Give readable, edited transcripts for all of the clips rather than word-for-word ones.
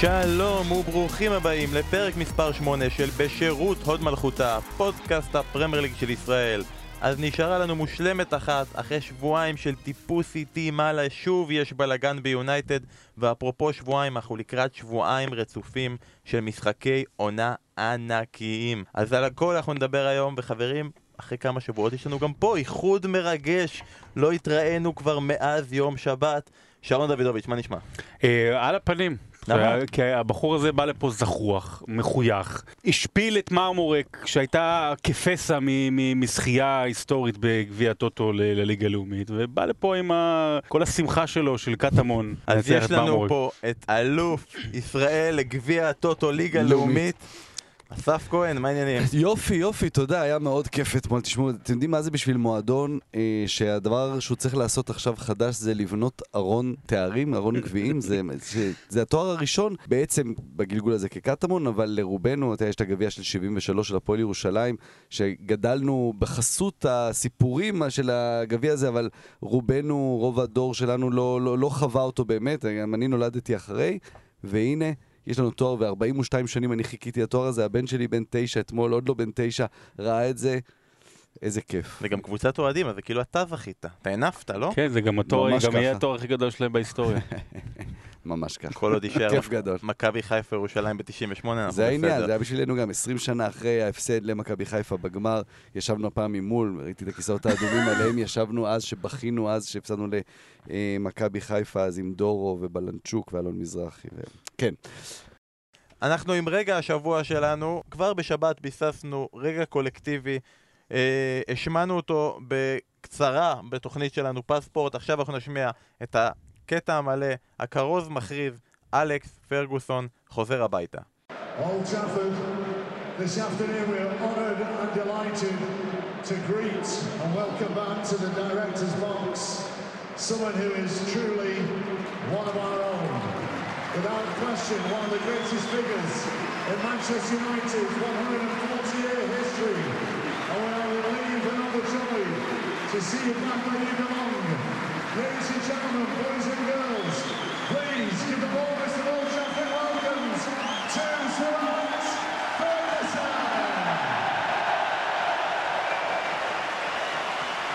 שלום וברוכים הבאים לפרק מספר 8 של בשירות הוד מלכותה, פודקאסט הפרמייר ליג של ישראל. אז נשארה לנו מושלמת אחת אחרי שבועיים של טיפוס איתי מעלה, שוב יש בלגן ביונייטד, ואפרופו שבועיים, אנחנו לקראת שבועיים רצופים של משחקי עונה ענקיים. אז על הכל אנחנו נדבר היום, וחברים, אחרי כמה שבועות יש לנו גם פה איחוד מרגש, לא התראינו כבר מאז יום שבת. שרון דודוביץ', מה נשמע? על הפנים. כי הבחור הזה בא לפה זחוח, מחוייך, השפיל את מרמורק שהייתה כפסע מזכייה היסטורית בגביע הטוטו לליגה הלאומית, ובא לפה עם כל השמחה שלו של קטמון. אז יש לנו פה את אלוף ישראל לגביע הטוטו ליגה הלאומית, אסף כהן, מה העניינים? יופי, תודה, היה מאוד כיף אתמול. תשמעו, אתם יודעים מה זה בשביל מועדון, שהדבר שהוא צריך לעשות עכשיו חדש זה לבנות ארון תארים, ארון גביעים, זה התואר הראשון בעצם בגלגול הזה כקטמון, אבל לרובנו, יש את הגביע של 73 של הפועל ירושלים, שגדלנו בחסות הסיפורים של הגביע הזה, אבל רובנו, רוב הדור שלנו לא חווה אותו באמת, גם אני נולדתי אחרי, והנה, יש לנו תואר, ו-42 שנים אני חיכיתי התואר הזה, הבן שלי בן 9, אתמול עוד לא בן 9, ראה את זה, איזה כיף. זה גם קבוצת אוהדים, אז זה כאילו אתה זכית, אתה ענפת, לא? כן, זה גם יהיה התואר הכי גדול שלהם בהיסטוריה. ממש ככה. כל עוד יישאר מכבי חיפה ירושלים ב-98. זה העניין, זה היה בשבילנו גם 20 שנה אחרי ההפסד למכבי חיפה בגמר, ישבנו הפעם ממול, ראיתי את הכיסאות האדומים עליהם, ישבנו אז שבכינו אז, שהפסדנו למכבי חיפה, אז עם דורו ובלנצ'וק ואלון מזרחי. כן. אנחנו עם רגע השבוע שלנו, כבר בשבת ביססנו רגע קולקטיבי, השמענו אותו בקצרה בתוכנית שלנו פספורט, עכשיו אנחנו נשמיע את הקטע המלא, הקרוז מכריז, אלכס פרגוסון חוזר הביתה. Old Trafford, this afternoon we are honored and delighted to greet and welcome back to the director's box, someone who is truly one of our own. Without question, one of the greatest figures in Manchester United's 140-year history. And we are relieved and overjoyed to see you back where you belong. Ladies and gentlemen, boys and girls, please give the ball Mr. Old Trafford welcomes to Sir Alex Ferguson.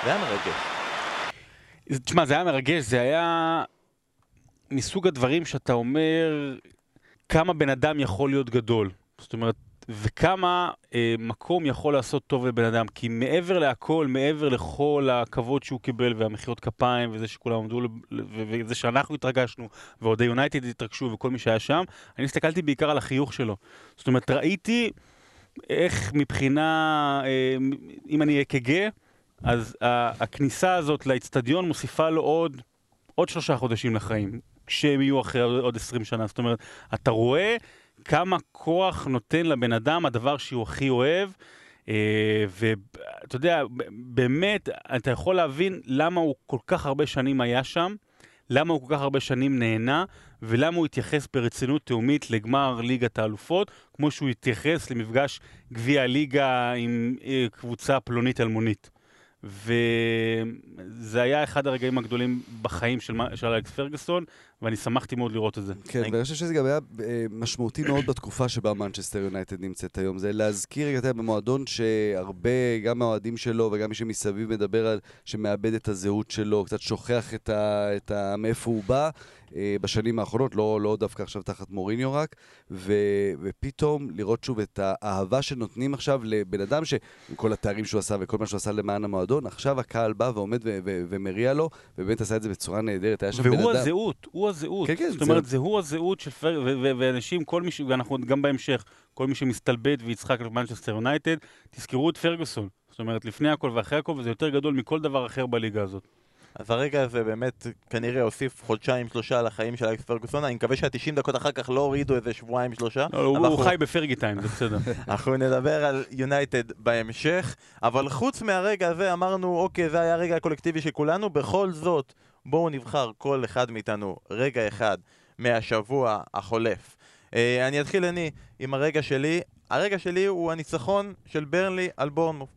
זה היה מרגש. תשמע, זה היה מרגש, זה היה מסוג הדברים שאתה אומר כמה בן אדם יכול להיות גדול, זאת אומרת, וכמה מקום יכול לעשות טוב לבן אדם, כי מעבר להכל, מעבר לכל הכבוד שהוא קיבל והמחיאות כפיים וזה שכולם עמדו וזה שאנחנו התרגשנו ועוד היונייטד התרגשו וכל מי שהיה שם, אני הסתכלתי בעיקר על החיוך שלו, זאת אומרת, ראיתי איך מבחינה, אם אני אקגה, אז הכניסה הזאת לאצטדיון מוסיפה לו עוד 3 חודשים לחיים, כשהם יהיו אחרי עוד 20 שנה. זאת אומרת, אתה רואה כמה כוח נותן לבן אדם הדבר שהוא הכי אוהב, ואתה יודע, באמת, אתה יכול להבין למה הוא כל כך הרבה שנים היה שם, למה הוא כל כך הרבה שנים נהנה, ולמה הוא התייחס ברצינות תאומית לגמר ליגת האלופות, כמו שהוא התייחס למפגש גביע הליגה עם קבוצה פלונית אלמונית. וזה היה אחד הרגעים הגדולים בחיים של אלכס פרגוסון, ואני שמחתי מאוד לראות את זה. כן, ואני חושב שזה גם היה משמעותי מאוד בתקופה שבה מנצ'סטר יונייטד נמצאת היום. זה להזכיר יותר במועדון שהרבה, גם האוהדים שלו וגם מי שמסביב מדבר על שמאבד את הזהות שלו, קצת שוכח את מאיפה הוא בא בשנים האחרונות, לא דווקא עכשיו תחת מוריניו רק, ופתאום לראות שוב את האהבה שנותנים עכשיו לבן אדם שכל התארים שהוא עשה וכל מה שהוא עשה למען המועדון, עכשיו הקהל בא ועומד ומריע לו, ובאמת עשה את זה בצורה נהדרת. והוא הזהות, הוא הזהות. זאת אומרת, זה הוא הזהות של ואנשים, כל מי, ואנחנו גם בהמשך, כל מי שמסתלבט ויצחק למנצ'סטר יונייטד, תזכרו את פרגוסון. זאת אומרת, לפני הכל ואחרי הכל, וזה יותר גדול מכל דבר אחר בליגה הזאת. אז הרגע הזה באמת כנראה הוסיף 1-3 לחיים של אלכס פרגוסון. אני מקווה שה-90 דקות אחר כך לא הורידו איזה 3 שבועות. הוא חי בפרגי טיים, זה בסדר. אנחנו נדבר על יונייטד בהמשך, אבל חוץ מהרגע הזה אמרנו, אוקיי, זה היה הרגע הקולקטיבי של כולנו, בכל זאת בואו נבחר כל אחד מאיתנו רגע אחד מהשבוע החולף. אני אתחיל עם הרגע שלי. הרגע שלי הוא הניצחון של ברנלי על בורנמוף.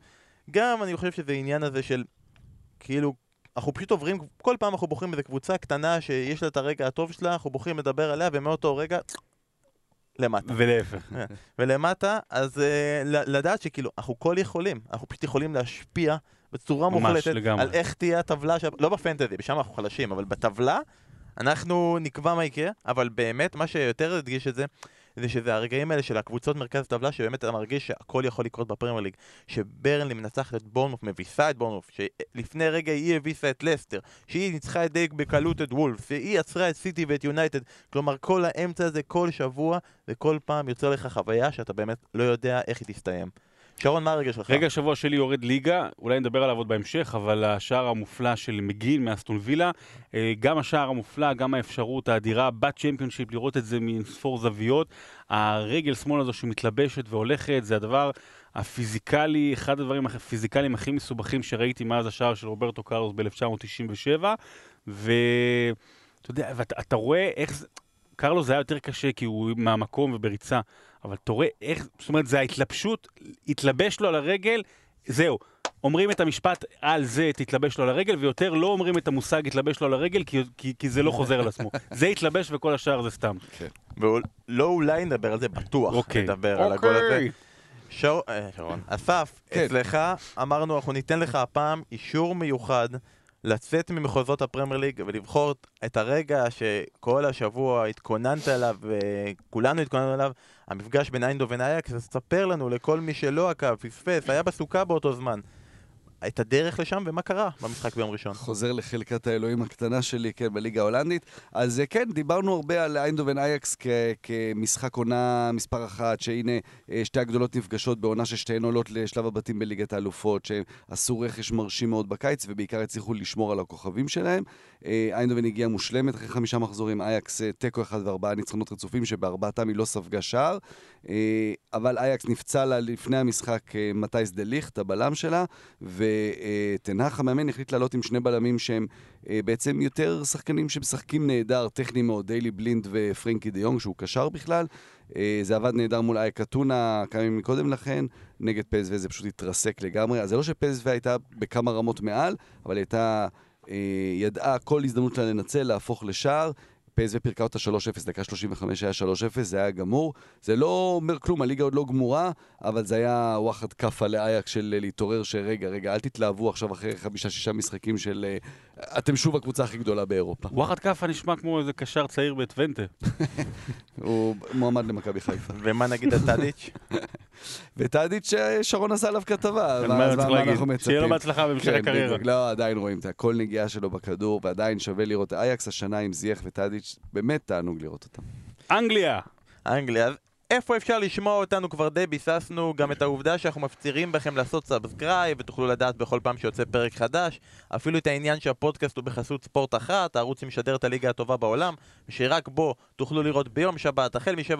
גם אני חושב שזה העניין הזה של כאילו אנחנו פשוט עוברים, כל פעם אנחנו בוחרים איזה קבוצה קטנה שיש לה את הרגע הטוב שלה, אנחנו בוחרים לדבר עליה, ומאותו רגע למטה. ולהפך. ולמטה, אז לדעת שכאילו, אנחנו כל יכולים, אנחנו פשוט יכולים להשפיע בצורה מוחלטת על איך תהיה הטבלה, לא בפנטזי, בשם אנחנו חלשים, אבל בטבלה אנחנו נקבע מה יקרה, אבל באמת מה שיותר הדגיש את זה, זה שזה הרגעים האלה של הקבוצות מרכז הטבלה, שבאמת אתה מרגיש שהכל יכול לקרות בפרמייר ליג, שברנלי מנצחת את בורנמוף, מביסה את בורנמוף, שלפני רגע היא הביסה את לסטר, שהיא ניצחה את דייק בקלות את וולף, שהיא עצרה את סיטי ואת יונייטד, כלומר כל האמצע הזה כל שבוע, וכל פעם יוצר לך חוויה שאתה באמת לא יודע איך היא תסתיים. שרון, מה הרגע שלך? רגע השבוע שלי יורד ליגה, אולי נדבר עליו עוד בהמשך, אבל השער המופלא של מגין מאסטון וילה, גם השער המופלא, גם האפשרות האדירה בצ'מפיונשיפ, לראות את זה מספור זוויות, הרגל שמאל הזו שמתלבשת והולכת, זה הדבר הפיזיקלי, אחד הדברים הפיזיקליים הכי מסובכים שראיתי מאז השער של רוברטו קרלוס ב-1997, ואתה יודע, אתה רואה איך... קרלוס זה היה יותר קשה כי הוא מהמקום ובריצה, אבל תורא איך, זאת אומרת, זה ההתלבשות, התלבש לו על הרגל, זהו. אומרים את המשפט על זה, תתלבש לו על הרגל, ויותר לא אומרים את המושג התלבש לו על הרגל, כי זה לא חוזר על עצמו. זה התלבש וכל השאר זה סתם. ולא אולי נדבר על זה, בטוח נדבר על הגול הזה. שרון, אסף, אצלך אמרנו, אנחנו ניתן לך הפעם אישור מיוחד, לצאת ממחוזות הפרמייר ליג ולבחור את הרגע שכל השבוע התכוננת אליו וכולנו התכוננו אליו, המפגש בין איינדו ואייקס, תספר לנו לכל מי שלא עקב, פספס, היה בסוכה באותו זמן. את הדרך לשם ומה קרה במשחק ביום ראשון. חוזר לחלקת האלוהים הקטנה שלי, כן, בליגה ההולנדית. אז כן, דיברנו הרבה על איינדובן אייקס כמשחק עונה מספר אחת, שהנה שתי הגדולות נפגשות בעונה ששתיהן עולות לשלב הבתים בליגת האלופות, שעשו רכש מרשים מאוד בקיץ, ובעיקר הצליחו לשמור על הכוכבים שלהם. איינדובן הגיעה מושלמת, אחרי 5 מחזורים, אייקס תיקו 1 ו4 ניצחונות רצופים, שבארבעתם היא לא ספגה שער. אבל אייקס נפצע לה לפני המשחק מטייס דליכט, הבלם שלה, ותנח המאמן החליט לעלות עם 2 בלמים שהם בעצם יותר שחקנים שמשחקים נהדר, טכני מאוד, דיילי בלינד ופרינקי דיונג שהוא קשר בכלל. זה עבד נהדר מול אייק אתונה כמה ימים קודם לכן, נגד פסו זה פשוט התרסק לגמרי. אז זה לא שפסו הייתה בכמה רמות מעל, אבל הייתה, ידעה כל הזדמנות לה לנצל, להפוך לשער. פסו פרקה אותה 3-0, דקה 35 היה 3-0, זה היה גמור. זה לא אומר כלום, הליגה עוד לא גמורה, אבל זה היה וואחד קפה לאייק של להתעורר שרגע, רגע, אל תתלהבו עכשיו אחרי 5-6 משחקים של... אתם שוב הקבוצה הכי גדולה באירופה. וואחד קפה נשמע כמו איזה קשר צעיר בטוונטה. הוא מועמד למכבי חיפה. ומה נגיד על טאדיץ'? וטאדיץ' שרון עשה עליו כתבה. שיהיה לו בהצלחה במשך הקריירה. לא, עדיין רואים את הכל נגיעה שלו בכדור, ועדיין שווה לראות אייקס השנה עם זייח וטאדיץ', באמת תענוג לראות אותם. אנגליה. אנגליה. איפה אפשר לשמוע אותנו? כבר די ביססנו גם את העובדה שאנחנו מפצירים בכם לעשות סאבסקרייב ותוכלו לדעת בכל פעם שיוצא פרק חדש, אפילו את העניין שהפודקאסט הוא בחסות ספורט אחת, הערוץ משדר את הליגה הטובה בעולם, שרק בו תוכלו לראות ביום שבת החל 7:15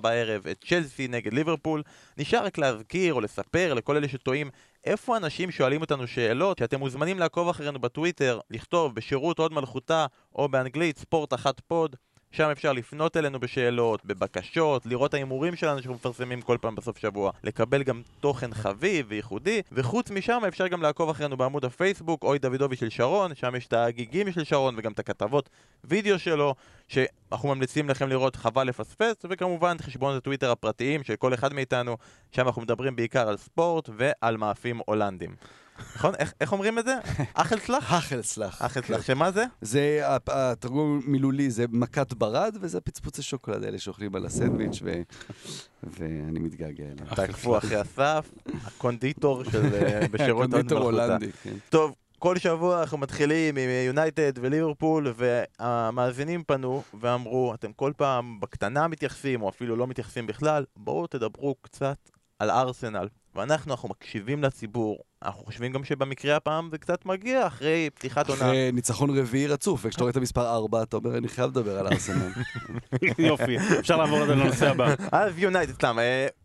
בערב את צ'לסי נגד ליברפול. נשאר רק להזכיר או לספר לכל אלה שטועים איפה אנשים שואלים אותנו שאלות, שאתם מוזמנים לעקוב אחרינו בטוויטר, לכתוב בשירות הוד מלכותה או באנגלית ספורט אחת פוד. שם אפשר לפנות אלינו בשאלות, בבקשות, לראות האימורים שלנו שמפרסמים כל פעם בסוף שבוע, לקבל גם תוכן חביב וייחודי, וחוץ משם אפשר גם לעקוב אחרינו בעמוד הפייסבוק, אוי דוידובי של שרון, שם יש את הגיגים של שרון וגם את הכתבות וידאו שלו, שאנחנו ממליצים לכם לראות, חבל לפספס, וכמובן חשבונות הטוויטר הפרטיים של כל אחד מאיתנו, שם אנחנו מדברים בעיקר על ספורט ועל מאפים הולנדים. נכון? איך אומרים את זה? אחל סלח? אחל סלח. אחל סלח, שמה זה? זה התרגום מילולי, זה מכת ברד, וזה פצפוצי שוקולד האלה שאוכלים על הסנדוויץ' ואני מתגעגע אליהם. תעקפו אחרי אסף, הקונדיטור של בשירות הוד מלכותה. טוב, כל שבוע אנחנו מתחילים עם יונייטד וליברפול, והמאזינים פנו ואמרו, אתם כל פעם בקטנה מתייחסים, או אפילו לא מתייחסים בכלל, בואו תדברו קצת על ארסנל. ואנחנו מקשיבים לציבור, אנחנו חושבים גם שבמקרה הפעם זה קצת מגיע אחרי פתיחת עונה. אחרי ניצחון רביעי רצוף, וכשאתה רואה את המספר 4, אתה אומר, אני חייב לדבר על ארסנל. יופי, אפשר לעבור את זה לנושא הבא. אז יונייטד, סתם,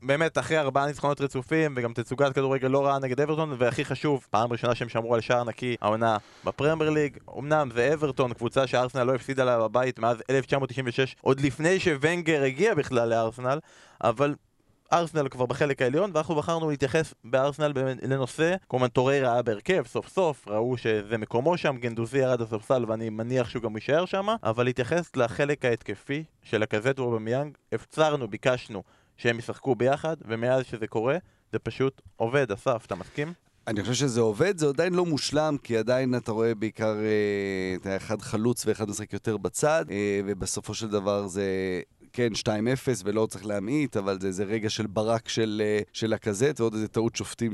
באמת אחרי 4 ניצחונות רצופים, וגם תצוגת כדורגל לא רעה נגד אברטון, והכי חשוב, פעם ראשונה שהם שמרו על שער נקי, העונה בפרמייר ליג, אמנם זה אברטון, קבוצה שארסנל לא הפסידה לה בבית מאז 1996, עוד לפני שוונגר הגיע בכלל לארסנל, אבל ארסנל כבר בחלק העליון, ואנחנו בחרנו להתייחס בארסנל לנושא, כלומר תורי רעה בהרכב, סוף סוף, ראו שזה מקומו שם, גנדוזי ירד הספסל ואני מניח שהוא גם יישאר שם, אבל להתייחס לחלק ההתקפי של הקזט ואובמיאנג, הפצרנו, ביקשנו שהם ישחקו ביחד, ומאז שזה קורה, זה פשוט עובד, אסף, אתה מסכים? אני חושב שזה עובד, זה עדיין לא מושלם, כי עדיין אתה רואה בעיקר אחד חלוץ ואחד משחק יותר בצד, ובסופו של דבר זה... כן, 2-0 ולא צריך להמעיט, אבל זה רגע של ברק של הקזט, ועוד איזה טעות שופטים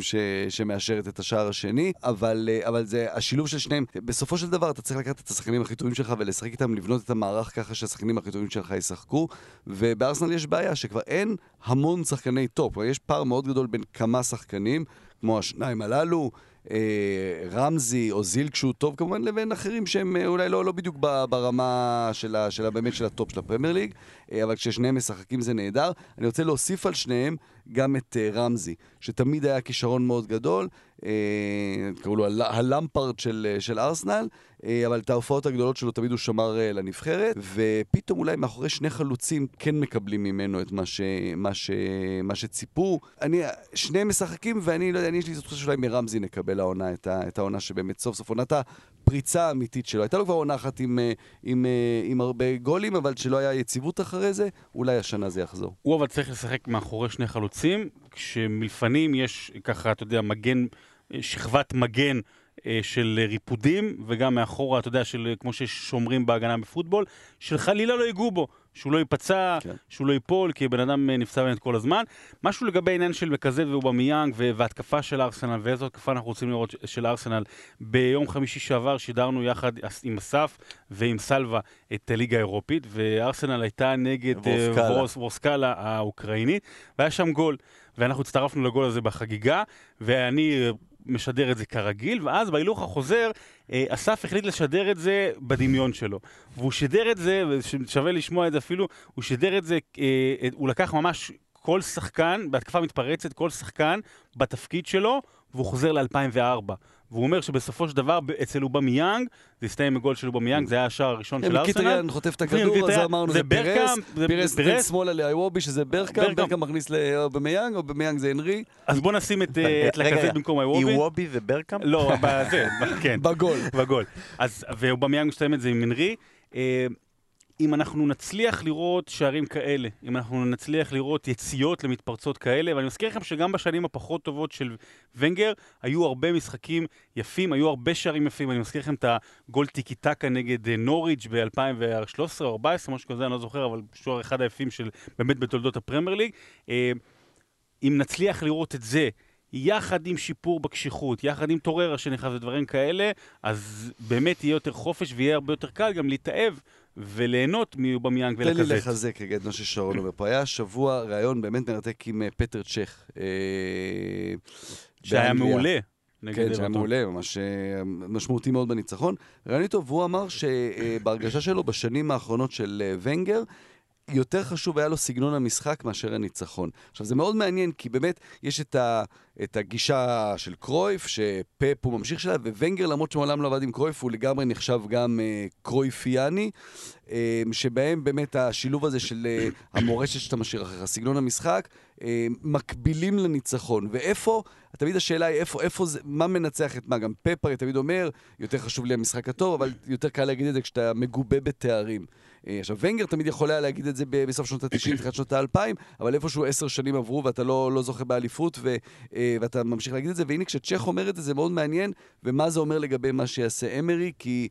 שמאשרת את השער השני, אבל זה השילוב של שניהם. בסופו של דבר אתה צריך לקחת את השחקנים הכי טובים שלך ולשחק איתם, לבנות את המערך ככה שהשחקנים הכי טובים שלך ישחקו, ובארסנל יש בעיה שכבר אין המון שחקני טופ, יש פער מאוד גדול בין כמה שחקנים, כמו השניים הללו, רמזי או זיל כשהוא טוב כמובן, לבין אחרים שהם אולי לא בדיוק ברמה של באמת של הטופ של הפרמייר ליג, אבל כששניהם משחקים זה נהדר. אני רוצה להוסיף על שניהם גם את רמזי, שתמיד היה כישרון מאוד גדול, קראו לו הלמפרד של ארסנל, אבל את ההופעות הגדולות שלו תמיד הוא שמר לנבחרת, ופתאום אולי מאחורי שני חלוצים כן מקבלים ממנו את מה שציפו. שניהם משחקים, ואני לא יודע, יש לי זאת חושב שאולי מרמזי נקבל העונה, את העונה שבאמת סוף סוף עונת הפריצה האמיתית שלו. הייתה לו כבר עונה אחת עם הרבה גולים, אבל שלא היה יציבות אחרי זה, אולי השנה זה יחזור. הוא אבל צריך לשחק מאחורי שני חלוצים, כשמלפנים יש ככה, אתה יודע, שכבת מגן של ריפודים, וגם מאחורה, אתה יודע, של כמו ששומרים בהגנה בפוטבול, של חלילה לא יגעו בו, שהוא לא ייפצע, כן. שהוא לא ייפול, כי בן אדם נפצע באמת כל הזמן. משהו לגבי העניין של מקזד ואובמיאנג, והתקפה של ארסנל, ואיזו התקפה אנחנו רוצים לראות של ארסנל. ביום חמישי שעבר שידרנו יחד עם אסף ועם סלווה את הליגה האירופית, וארסנל הייתה נגד וורסקאלה האוקראינית, והיה שם גול, ואנחנו הצטרפנו לגול הזה בחגיגה, ואני משדר את זה כרגיל, ואז בהילוך החוזר, אסף החליט לשדר את זה בדמיון שלו. והוא שדר את זה, ושווה לשמוע את זה אפילו, הוא שדר את זה, הוא לקח ממש כל שחקן, בהתקפה מתפרצת, כל שחקן בתפקיד שלו, והוא חוזר ל-2004. והוא אומר שבסופו של דבר, אצל אובמיאנג, זה הסתיים בגול של אובמיאנג, זה היה השער הראשון של ארסנל. קיטריאן חוטף את הכדור, אז אמרנו, זה פירס נתן שמאלה לאיוובי, שזה ברקאם, ברקאם מכניס לאובמיאנג, אובמיאנג זה אנרי. אז בוא נשים את לקזט במקום האיוובי. איוובי וברקאם? לא, זה, כן. בגול. ואובמיאנג שתיים את זה עם אנרי. אם אנחנו נצליח לראות שערים כאלה, אם אנחנו נצליח לראות יציאות למתפרצות כאלה, ואני מזכיר לכם שגם בשנים הפחות טובות של ונגר, היו הרבה משחקים יפים, היו הרבה שערים יפים, אני מזכיר לכם את הגול טיקי-טקה נגד נוריץ' ב-2013 או 14, משהו כזה, אני לא זוכר, אבל שוער אחד היפים של באמת בתולדות הפרמייר ליג. אם נצליח לראות את זה, יחד עם שיפור בקשיחות, יחד עם טוררה שנכנס לדברים כאלה, אז באמת יהיה יותר חופש ויהיה הרבה יותר קל גם להתאהב וליהנות מאובמיאנג ולקזט. תן לי לחזק רגע את מה ששרון אומר פה. היה שבוע ראיון באמת מרתק עם פטר צ'ך. שהיה מעולה. כן, שהיה מעולה, ממש משמעותי מאוד בניצחון. ראיון איתו, והוא אמר שבהרגשה שלו בשנים האחרונות של ונגר, יותר חשוב היה לו סגנון המשחק מאשר הניצחון. עכשיו זה מאוד מעניין, כי באמת יש את הגישה של קרויף, שפאפ הוא ממשיך שלה, וונגר למרות שמעולם לא עבד עם קרויף, הוא לגמרי נחשב גם קרויפיאני, שבהם באמת השילוב הזה של המורשת שאתה משאיר אחריך, סגנון המשחק, מקבילים לניצחון. ואיפה, תמיד השאלה היא איפה זה, מה מנצח את מה? גם פאפ הרי תמיד אומר, יותר חשוב לי המשחק הטוב, אבל יותר קל להגיד את זה כשאתה מגובה בתארים. עכשיו, ונגר תמיד יכול היה להגיד את זה בסוף שנות ה-90, תחילת שנות ה-2000, אבל איפשהו 10 שנים עברו ואתה לא זוכה באליפות, ואתה ממשיך להגיד את זה, והנה כשצ'ך אומר את זה, זה מאוד מעניין, ומה זה אומר לגבי מה שיעשה אמרי, כי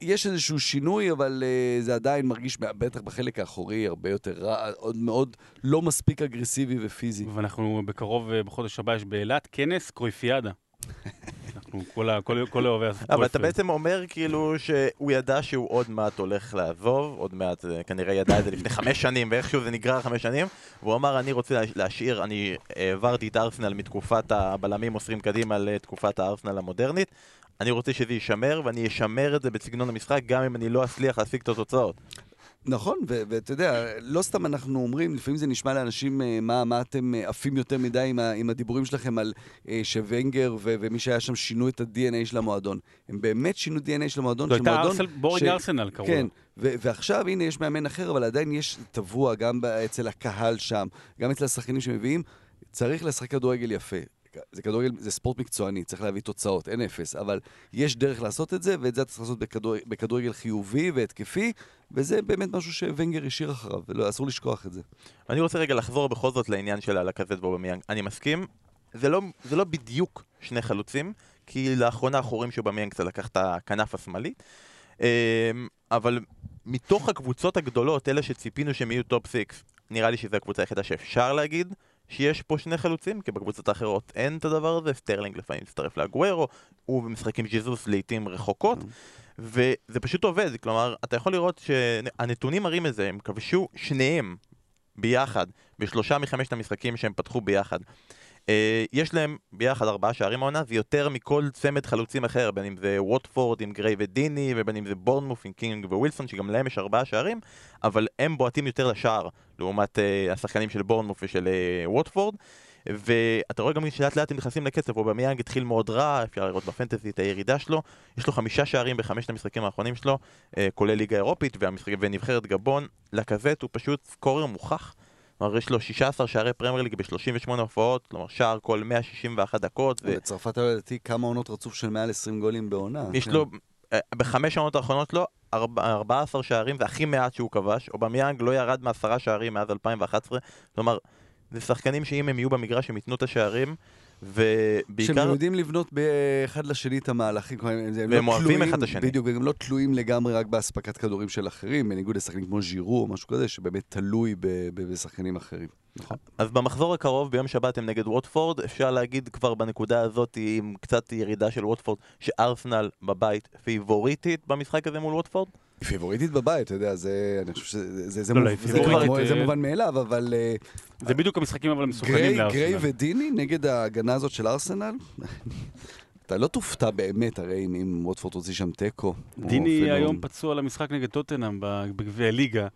יש איזשהו שינוי, אבל זה עדיין מרגיש, בטח בחלק האחורי, הרבה יותר רע, עוד מאוד לא מספיק אגרסיבי ופיזי. ואנחנו בקרוב, בחודש הבא, יש באילת כנס קרויפיאדה. כל אוהבי הספורט. אבל אתה בעצם אומר כאילו שהוא ידע שהוא עוד מעט הולך לעזוב, עוד מעט כנראה ידע את זה לפני 5 שנים, ואיכשהו זה נגרר 5 שנים, והוא אמר אני רוצה להשאיר, אני העברתי את ארסנל מתקופת הבלמים מוסרים קדימה לתקופת הארסנל המודרנית, אני רוצה שזה יישמר, ואני אשמר את זה בסגנון המשחק גם אם אני לא אצליח להשיג את התוצאות. נכון, ואתה יודע, לא סתם אנחנו אומרים, לפעמים זה נשמע לאנשים מה אתם עפים יותר מדי עם הדיבורים שלכם על שוונגר ומי שהיה שם שינו את ה-DNA של המועדון. הם באמת שינו DNA של המועדון. זו הייתה בורג ארסנל קראו. כן, ועכשיו הנה יש מאמן אחר, אבל עדיין יש טבוע גם אצל הקהל שם, גם אצל השחקנים שמביאים, צריך לשחק כדורגל יפה. זה ספורט מקצועני, צריך להביא תוצאות, אין אפס, אבל יש דרך לעשות את זה, ואת זה אתה צריך לעשות בכדורגל חיובי והתקפי, וזה באמת משהו שוונגר השאיר אחריו, ואסור לשכוח את זה. אני רוצה רגע לחזור בכל זאת לעניין של הלקזט ואובמיאנג. אני מסכים, זה לא בדיוק שני חלוצים, כי לאחרונה אחורים שאובמיאנג קצת לקח את הכנף השמאלית, אבל מתוך הקבוצות הגדולות, אלה שציפינו שהם יהיו טופ סיקס, נראה לי שזו הקבוצה היחידה שאפשר להגיד, שיש פה שני חלוצים, כי בקבוצות האחרות אין את הדבר הזה, סטרלינג לפעמים מצטרף לאגוארו, הוא במשחק עם ג'יזוס לעיתים רחוקות, וזה פשוט עובד, כלומר, אתה יכול לראות שהנתונים מראים את זה, הם כבשו שניהם ביחד, בשלושה מחמשת המשחקים שהם פתחו ביחד. יש להם ביחד 4 שערים העונה, זה יותר מכל צמד חלוצים אחר, בין אם זה ווטפורד עם גריי ודיני, ובין אם זה בורנמוף עם קינג ווילסון, שגם להם יש 4 שערים, אבל הם בועטים יותר לשער, לעומת השחקנים של בורנמוף ושל ווטפורד, ואתה רואה גם שלאט לאט הם נכנסים לקצב, אובמיאנג התחיל מאוד רע, אפשר לראות בפנטזי את הירידה שלו, יש לו 5 שערים ב5 המשחקים האחרונים שלו, כולל ליגה אירופית ונבחרת גבון, לקזט הוא פשוט סקורר מוכח, כלומר, יש לו 16 שערי פרמייר ליג ב-38 הופעות, כלומר, שער כל 161 דקות. בצרפת לדעתי כמה עונות רצוף של מעל 20 גולים בעונה. יש לו, ב5 העונות האחרונות לו, 14 שערים, זה הכי מעט שהוא כבש. אובמיאנג לא ירד מ10 שערים מאז 2011. כלומר, זה שחקנים שאם הם יהיו במגרש, הם יתנו את השערים, ובעיקר... שהם יודעים לבנות באחד לשני את המהלכים, והם אוהבים אחד לשני. בדיוק, והם לא תלויים לגמרי רק בהספקת כדורים של אחרים, בניגוד לשחקנים כמו ג'ירו או משהו כזה, שבאמת תלוי בשחקנים אחרים. נכון. אז במחזור הקרוב, ביום שבת הם נגד ווטפורד, אפשר להגיד כבר בנקודה הזאת, עם קצת ירידה של ווטפורד, שארסנל בבית פיבוריטית במשחק הזה מול ווטפורד? פיבוריטית בבית, אתה יודע, זה, אני חושב שזה מובן מאליו, אבל... זה בדיוק המשחקים אבל מסוכנים לארסנל. גריי ודיני נגד ההגנה הזאת של ארסנל? אתה לא תופתע באמת, הרי אם ווטפורד הוציא שם טקו. דיני היום פצוע למשחק נגד טוטנהאם בגביע הליגה,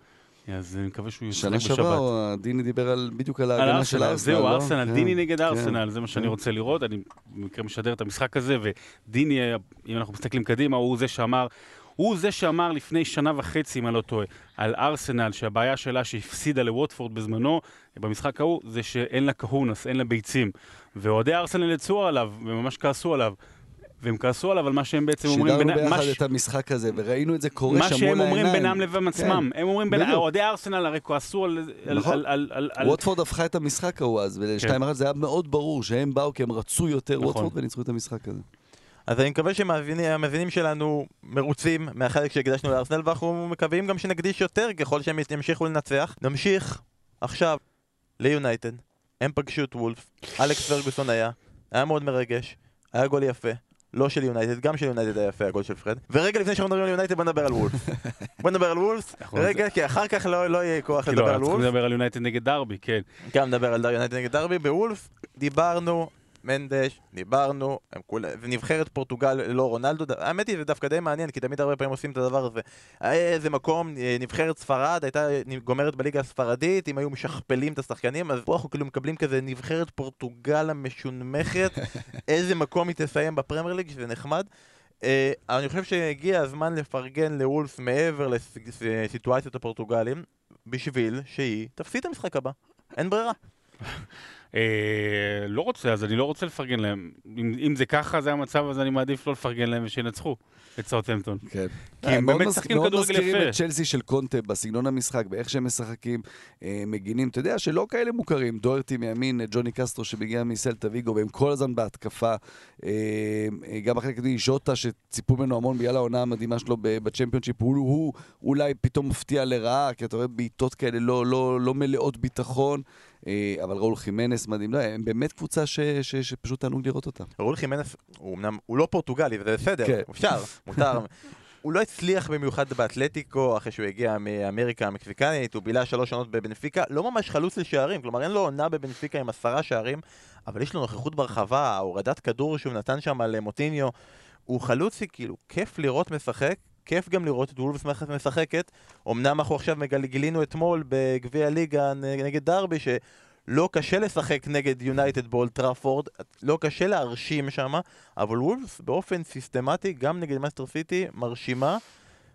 אז אני מקווה שהוא יוצא בשבת. שנה שבה, דיני דיבר בדיוק על ההגנה של ארסנל. זהו, ארסנל, דיני נגד ארסנל, זה מה שאני רוצה לראות, אני במקרה משדר את המשחק הזה, ודיני, אם אנחנו מסתכלים קדימה, הוא זה שאמר לפני 1.5 שנה, אם אני לא טועה, על ארסנל, שהבעיה שלה שהפסידה לווטפורד בזמנו, במשחק ההוא, זה שאין לה קהונס, אין לה ביצים. ואוהדי ארסנל יצאו עליו, וממש כעסו עליו. והם כעסו עליו, אבל מה שהם בעצם אומרים... שידרנו ביחד את המשחק הזה, וראינו את זה קורה שם מול העיניים. מה שהם אומרים בינם לבין עצמם. הם אומרים בין... אוהדי ארסנל הרי כעסו על... ווטפורד הפכה את המשחק ההוא אז, ב-2-1 זה היה מאוד ברור שהם באו כי הם רצו יותר ווטפורד וניצחו את המשחק הזה. אז אני מקווה שהמאזינים שלנו מרוצים מהחלק שהקדשנו לארסנל, ואנחנו מקווים גם שנקדיש יותר ככל שהם ימשיכו לנצח. נמשיך עכשיו ליונייטד. הם פגשו את וולף. אלכס פרגוסון היה מאוד מרגש. היה גול יפה. לא של יונייטד, גם של יונייטד היה יפה, הגול של פרד. ורגע לפני שאנחנו מדברים על יונייטד, בוא נדבר על וולף. רגע, כי אחר כך לא יהיה כוח לדבר על וולף. צריכים לדבר על יונייטד נגד דרבי, כן. גם נדבר על יונייטד נגד דרבי. בוולף דיברנו. מנדש, דיברנו, ונבחרת פורטוגל, לא רונלדו, האמת היא זה דווקא די מעניין, כי תמיד הרבה פעמים עושים את הדבר הזה. איזה מקום, נבחרת ספרד, הייתה גומרת בליגה הספרדית, אם היו משכפלים את השחקנים, אז פה אנחנו כאילו מקבלים כזה נבחרת פורטוגל המשונמכת, איזה מקום היא תסיים בפרמייר ליג, שזה נחמד. אני חושב שהגיע הזמן לפרגן לוולפס מעבר לסיטואציות הפורטוגלים, בשביל שהיא תפסיד את המשחק הבא. אין ברירה. לא רוצה, אז אני לא רוצה לפרגן להם. אם זה ככה, זה המצב, אז אני מעדיף לא לפרגן להם ושינצחו את סאות'המפטון. כן. כי הם באמת משחקים כדורגל יפה. מאוד מזכירים את צ'לסי של קונטה בסגנון המשחק, באיך שהם משחקים, מגינים, אתה יודע, שלא כאלה מוכרים. דוארטי מימין, ג'וני קסטרו שמגיע מסלטה ויגו, והם כל הזמן בהתקפה. גם אחרי כדי ז'וטה שציפו ממנו המון בגלל העונה המדהימה שלו בצ'מפיונשיפ, הוא אולי פתאום מפתיע לרעה, כי אתה רואה בעיטות כאלה לא מלאות ביטחון. אבל ראול חימנס מדהים, לא, הם באמת קבוצה שפשוט תענוג לראות אותה. ראול חימנס, הוא לא פורטוגלי, זה בסדר, אפשר, מותר. הוא לא הצליח במיוחד באתלטיקו, אחרי שהוא הגיע מאמריקה המקסיקנית, הוא בילה 3 עונות בבנפיקה, לא ממש חלוץ לשערים, כלומר אין לו עונה בבנפיקה עם 10 שערים, אבל יש לו נוכחות ברחבה, הורדת כדור שהוא נתן שם על מוטיניו, הוא חלוצי, כאילו, כיף לראות משחק, כיף גם לראות את וולפס מערכת משחקת. אמנם אנחנו עכשיו גילינו אתמול בגביע הליגה נגד דרבי שלא קשה לשחק נגד יונייטד באולד טראפורד, לא קשה להרשים שם, אבל וולפס באופן סיסטמטי גם נגד מנצ'סטר סיטי מרשימה.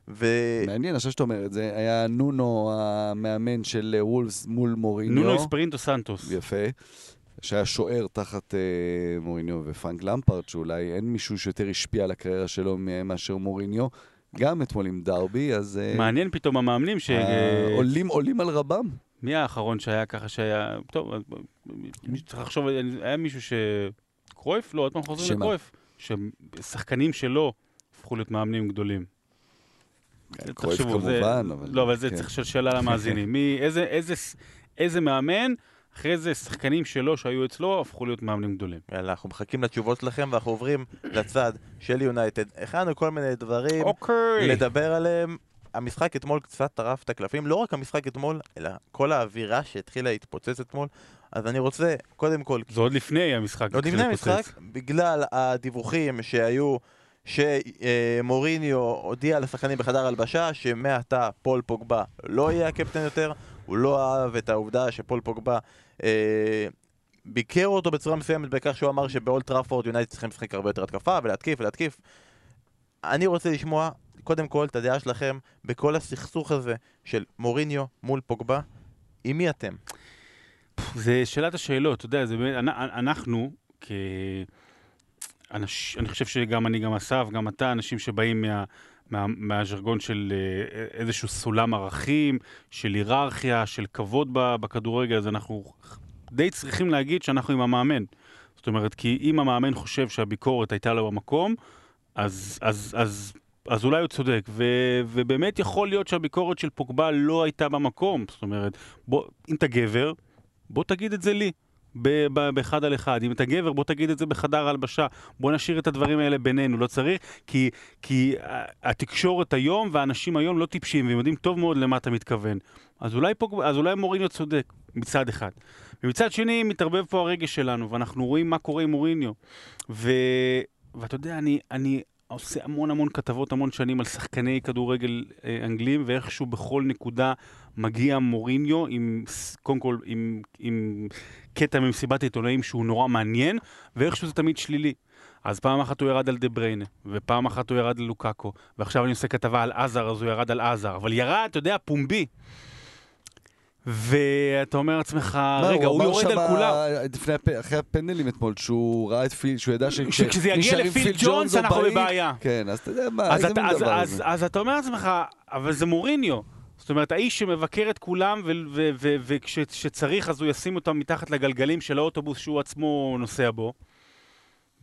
מעניין, אני חושב שאתה אומר את זה, היה נונו המאמן של וולפס מול מוריניו. נונו אספרינטו סנטוס. יפה. שהיה שוער תחת מוריניו ופרנק למפרד, שאולי אין מישהו שיותר השפיע על הקריירה שלו מאשר מוריניו, גם אתמול עם דרבי, אז... מעניין פתאום המאמנים ש... עולים על רבם. מי האחרון שהיה ככה שהיה... טוב, צריך לחשוב, היה מישהו ש... קרויף? לא, עוד פעם חוזרים לקרויף. ששחקנים שלו הפכו להיות מאמנים גדולים. קרויף כמובן, אבל... לא, אבל זה צריך שאלה למאזינים. איזה מאמן... אחרי זה שחקנים שלו שהיו אצלו הפכו להיות מאמנים גדולים. יאללה, אנחנו מחכים לתשובות שלכם ואנחנו עוברים לצד של יונייטד. הכנו כל מיני דברים לדבר עליהם. המשחק אתמול קצת טרף את הקלפים, לא רק המשחק אתמול, אלא כל האווירה שהתחילה להתפוצץ אתמול. אז אני רוצה, קודם כל... זה עוד לפני המשחק. עוד לפני המשחק, בגלל הדיווחים שהיו, שמוריניו הודיע לשחקנים בחדר הלבשה, שמעתה פול פוגבה לא יהיה הקפטן יותר. הוא לא אהב את העובדה שפול פוגבה ביקר אותו בצורה מסוימת בכך שהוא אמר שבאולד טראפורד יונייטד צריכים לשחק הרבה יותר התקפה ולהתקיף. אני רוצה לשמוע קודם כל את הדעה שלכם בכל הסכסוך הזה של מוריניו מול פוגבה. עם מי אתם? זה שאלת השאלות, אתה יודע, זה באמת, אנחנו אני חושב שגם אני, גם אסף, גם אתה, אנשים שבאים מהז'רגון של איזשהו סולם ערכים, של היררכיה, של כבוד בכדורגל, אז אנחנו די צריכים להגיד שאנחנו עם המאמן. זאת אומרת, כי אם המאמן חושב שהביקורת הייתה לו במקום, אז אולי הוא צודק, ובאמת יכול להיות שהביקורת של פוגבה לא הייתה במקום. זאת אומרת, אם אתה גבר, בוא תגיד את זה לי. באחד על אחד. אם אתה גבר, בוא תגיד את זה בחדר הלבשה. בוא נשאיר את הדברים האלה בינינו. לא צריך, כי התקשורת היום והאנשים היום לא טיפשים, והם יודעים טוב מאוד למה אתה מתכוון. אז אולי מוריניו צודק, מצד אחד. ומצד שני, מתערבב פה הרגש שלנו, ואנחנו רואים מה קורה עם מוריניו. ואתה יודע, אני עושה המון כתבות, המון שנים על שחקני כדורגל אנגלים, ואיכשהו בכל נקודה מגיע מוריניו עם, קודם כל, עם קטע ממסיבת עיתונאים שהוא נורא מעניין, ואיכשהו זה תמיד שלילי. אז פעם אחת הוא ירד על דבריינה, ופעם אחת הוא ירד על לוקאקו, ועכשיו אני עושה כתבה על עזר, אז הוא ירד על עזר. אבל ירד, אתה יודע, פומבי. ואתה אומר עצמך, רגע, הוא יורד על כולם. אחרי הפנלים אתמול, שהוא ראה את פיל, שהוא ידע שכשזה יגיע לפיל ג'ונס, אנחנו בבעיה. כן, אז אתה יודע מה, אז אתה אומר עצמך, אבל זה מוריניו. זאת אומרת, האיש שמבקר את כולם, וכשצריך, אז הוא ישים אותם מתחת לגלגלים של האוטובוס שהוא עצמו נוסע בו.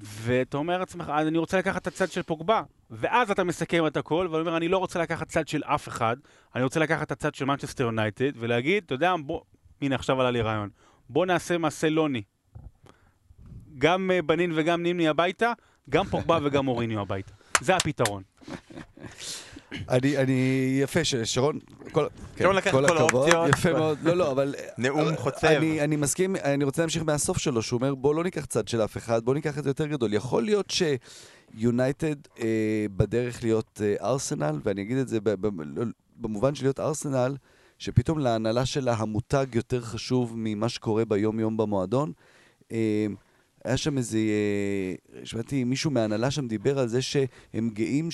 ואתה אומר עצמך, אני רוצה לקחת את הצד של פוגבה. ואז אתה מסכם את הכל, ואני אומר, אני לא רוצה לקחת צד של אף אחד, אני רוצה לקחת את הצד של מנצ'סטר יונייטד, ולהגיד, אתה יודע, הנה, עכשיו עלה לי רעיון, בוא נעשה מעשה לוני. גם בנין וגם נימני הביתה, גם פוגבה וגם מוריניו הביתה. זה הפתרון. אני יפה ששרון, כל הכבוד, יפה מאוד, לא, אבל נאום חוצב. אני מסכים, אני רוצה להמשיך מהסוף שלו, שהוא אומר, בוא לא ניקח צד של אף אחד, בוא ניקח את זה יותר גדול. יכול להיות ש... יונייטד בדרך להיות ארסנל, ואני אגיד את זה במובן של להיות ארסנל, שפתאום להנהלה שלה המותג יותר חשוב ממה שקורה ביום יום במועדון. היה שם איזה, שמעתי מישהו מהנהלה שם דיבר על זה שהם גאים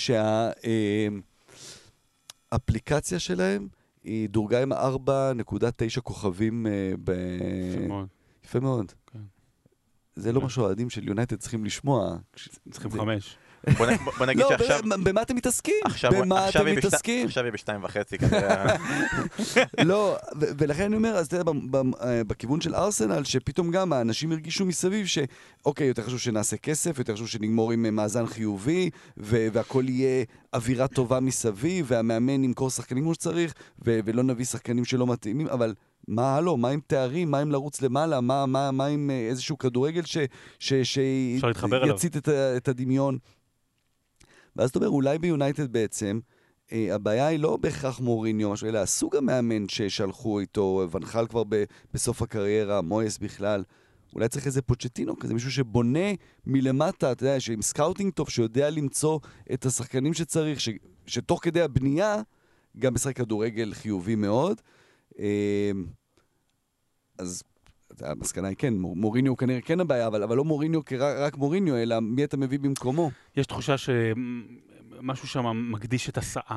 שהאפליקציה שלהם היא דורגה עם 4.9 כוכבים. יפה מאוד. כן. זה לא מה שהאוהדים של יונייטד צריכים לשמוע. צריכים 5. בוא נגיד שעכשיו... במה אתם מתעסקים? עכשיו היא 2.5 כנראה. לא, ולכן אני אומר, אז תראה, בכיוון של ארסנל, שפתאום גם האנשים הרגישו מסביב שאוקיי, יותר חשוב שנעשה כסף, יותר חשוב שנגמור עם מאזן חיובי, והכל יהיה אווירה טובה מסביב, והמאמן ימכור שחקנים כמו שצריך, ולא נביא שחקנים שלא מתאימים, אבל... מה הלא? מה עם תארים? מה עם לרוץ למעלה? מה עם איזשהו כדורגל שיצית את הדמיון? ואז אתה אומר, אולי ביונייטד בעצם, הבעיה היא לא בהכרח מוריניו, אלא הסוג המאמן ששלחו איתו, ונחל כבר בסוף הקריירה, מויס בכלל, אולי צריך איזה פוצ'טינו כזה, מישהו שבונה מלמטה, אתה יודע, שעם סקאוטינג טוב, שיודע למצוא את השחקנים שצריך, שתוך כדי הבנייה גם משחק כדורגל חיובי מאוד. אז המסקנה היא כן, מוריניו כנראה כן הבעיה, אבל לא מוריניו רק מוריניו, אלא מי אתה מביא במקומו. יש תחושה שמשהו שם מקדיש את השעה.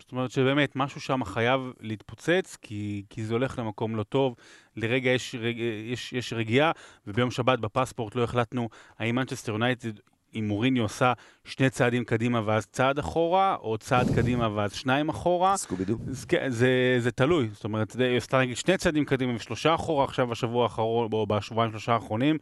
זאת אומרת שבאמת משהו שם חייב להתפוצץ, כי זה הולך למקום לא טוב. לרגע יש רגיעה, וביום שבת בפספורט לא החלטנו האם מנצ'סטר יונייטד אם מוריניו עושה שני צעדים קדימה ואז צעד אחורה, או צעד קדימה ואז שניים אחורה. סקובידו. זה תלוי. זאת אומרת, עשתה נגיד שני צעדים קדימה ושלושה אחורה, עכשיו בשבוע האחרון, או בשבועיים שלושה האחרונים,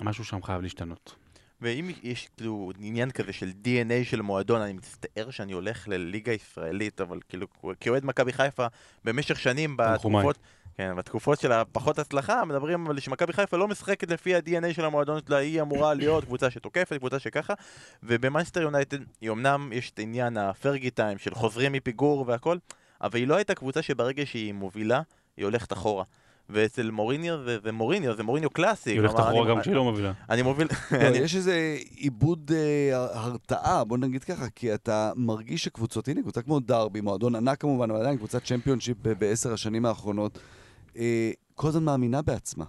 משהו שם חייב להשתנות. ואם יש כאילו עניין כזה של DNA של מועדון, אני מצטער שאני הולך לליגה הישראלית, אבל כאילו, כאוהד מכבי חיפה, במשך שנים בתקופות... כן, בתקופות של הפחות הצלחה, מדברים על שמכבי חיפה לא משחקת לפי ה-DNA של המועדון שלה, היא אמורה להיות קבוצה שתוקפת, קבוצה שככה, ובמנצ'סטר יונייטד, היא אמנם יש את עניין הפרגי טיים של חוזרים מפיגור והכל, אבל היא לא הייתה קבוצה שברגע שהיא מובילה, היא הולכת אחורה. ואצל מוריניו, זה מוריניו קלאסי. היא הולכת אחורה גם כשהיא לא מובילה. אני מוביל... יש איזה עיבוד הרתעה, בוא נגיד ככה, כי אתה מרגיש שקבוצות, הנה קבוצה כמו דרבי, מועדון ענק כמובן, אבל עדיין קבוצת צ'מפיונשיפ ב-10 השנים האחרונות, כל הזמן מאמינה בעצמה.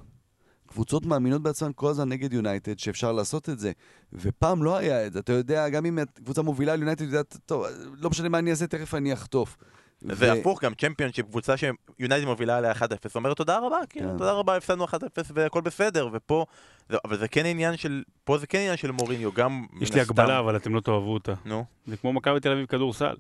קבוצות מאמינות בעצמן כל הזמן נגד יונייטד, שאפשר לעשות את זה. ופעם לא היה את זה. אתה יודע, גם אם קבוצה מובילה ליונייטד, יודעת, טוב, לא משנה מה אני אעשה, תכף אני אחטוף. והפוך, גם צ'מפיונשיפ, קבוצה שיונייטד מובילה עליה 1-0, אומרת תודה רבה, כן, תודה רבה, הפסדנו 1-0 והכל בסדר, ופה, אבל זה כן עניין של, פה זה כן עניין של מוריניו, גם... יש לי הגבלה, אבל אתם לא תאהבו אותה. נו. זה כמו מכבי תל אביב כדורסל.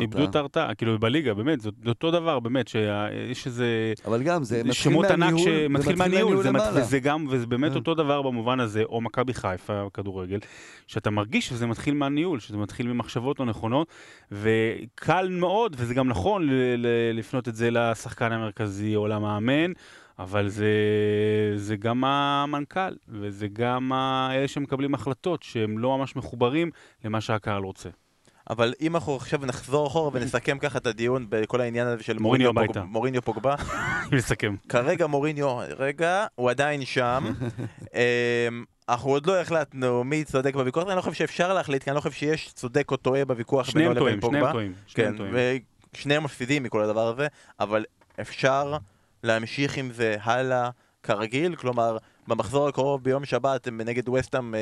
איבדו את ההרתעה, כאילו בליגה, באמת, זה אותו דבר, באמת, שיש איזה... אבל גם, זה שמות ענק שמתחיל מהניהול, זה גם, וזה באמת אותו דבר במובן הזה, או מכבי חיפה, כדורגל, שאתה מרגיש שזה מתחיל מהניהול, שזה מתחיל ממחשבות לא נכונות, וקל מאוד, וזה גם נכון לפנות את זה לשחקן המרכזי או למאמן, אבל זה גם המנכ"ל, וזה גם אלה שמקבלים החלטות, שהם לא ממש מחוברים למה שהקהל רוצה. אבל אם אנחנו עכשיו נחזור אחורה ונסכם ככה את הדיון בכל העניין הזה של מוריניו פוגבה. נסכם. כרגע מוריניו, רגע, הוא עדיין שם. אנחנו עוד לא החלטנו מי צודק בוויכוח, אני לא חושב שאפשר להחליט, כי אני לא חושב שיש צודק או טועה בוויכוח בינו לבין פוגבה. שניהם טועים. ושניהם מפסידים מכל הדבר הזה, אבל אפשר להמשיך עם זה הלאה כרגיל, כלומר, במחזור הקרוב ביום שבת נגד וסטהאם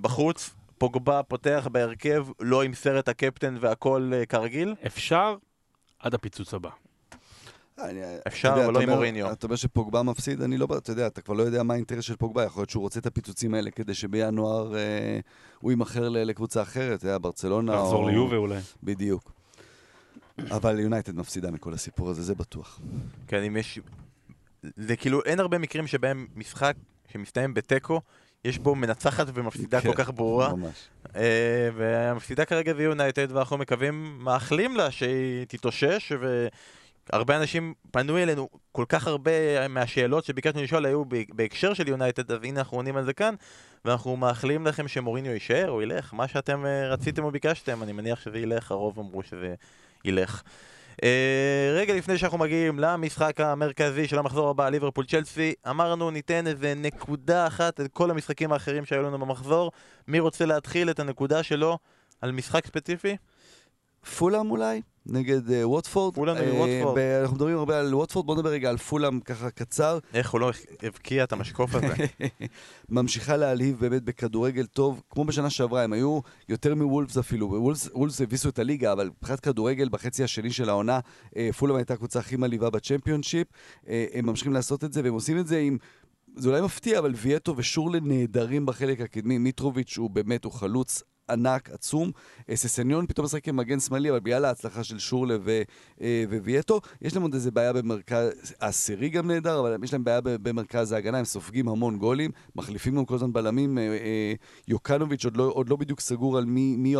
בחוץ, פוגבה פותח בהרכב, לא עם סרט הקפטן והכל כרגיל? אפשר עד הפיצוץ הבא. אפשר, אבל לא עם מוריניו. אתה אומר שפוגבה מפסיד, אני לא יודע, אתה כבר לא יודע מה האינטרס של פוגבה, יכול להיות שהוא רוצה את הפיצוצים האלה, כדי שבינואר הוא ימחר לקבוצה אחרת, ברצלונה או... לחזור ליובה אולי. בדיוק. אבל יונייטד מפסידה מכל הסיפור הזה, זה בטוח. כן, אם יש... זה כאילו, אין הרבה מקרים שבהם משחק שמסתיים בטקו, יש בו מנצחת ומפסידה כל כך ברורה. והמפסידה כרגע זה יונייטד, ואנחנו מקווים, מאחלים לה שהיא תתאושש, והרבה אנשים פנו אלינו, כל כך הרבה מהשאלות שביקשנו לשאול היו בהקשר של יונייטד, אז הנה אנחנו עונים על זה כאן, ואנחנו מאחלים לכם שמוריניו יישאר או ילך, מה שאתם רציתם או ביקשתם, אני מניח שזה ילך, הרוב אמרו שזה ילך. רגע לפני שאנחנו מגיעים למשחק המרכזי של המחזור הבא, ליברפול צ'לסי, אמרנו ניתן איזה נקודה אחת את כל המשחקים האחרים שהיו לנו במחזור. מי רוצה להתחיל את הנקודה שלו על משחק ספציפי? פולאם אולי, נגד ווטפורד. פולאם נגד ווטפורד. אנחנו מדברים הרבה על ווטפורד, בוא נדבר רגע על פולאם ככה קצר. איך הוא לא הבקיע את המשקוף הזה? ממשיכה להלהיב באמת בכדורגל טוב, כמו בשנה שעברה, הם היו יותר מוולפס אפילו. וולפס הביסו את הליגה, אבל מבחינת כדורגל בחצי השני של העונה, פולאם הייתה הקבוצה הכי מלהיבה בצ'מפיונשיפ, הם ממשיכים לעשות את זה, והם עושים את זה עם... זה אולי מפתיע, אבל וייטו ושורלה נהדרים בחלק הקדמי. מיטרוביץ' הוא באמת, הוא חלוץ ענק, עצום. ססניון פתאום משחק עם מגן שמאלי, אבל בגלל ההצלחה של שורלה ווייטו, יש להם עוד איזה בעיה במרכז, הסירי גם נהדר, אבל יש להם בעיה במרכז ההגנה, הם סופגים המון גולים, מחליפים גם כל הזמן בלמים, יוקנוביץ' עוד לא בדיוק סגור על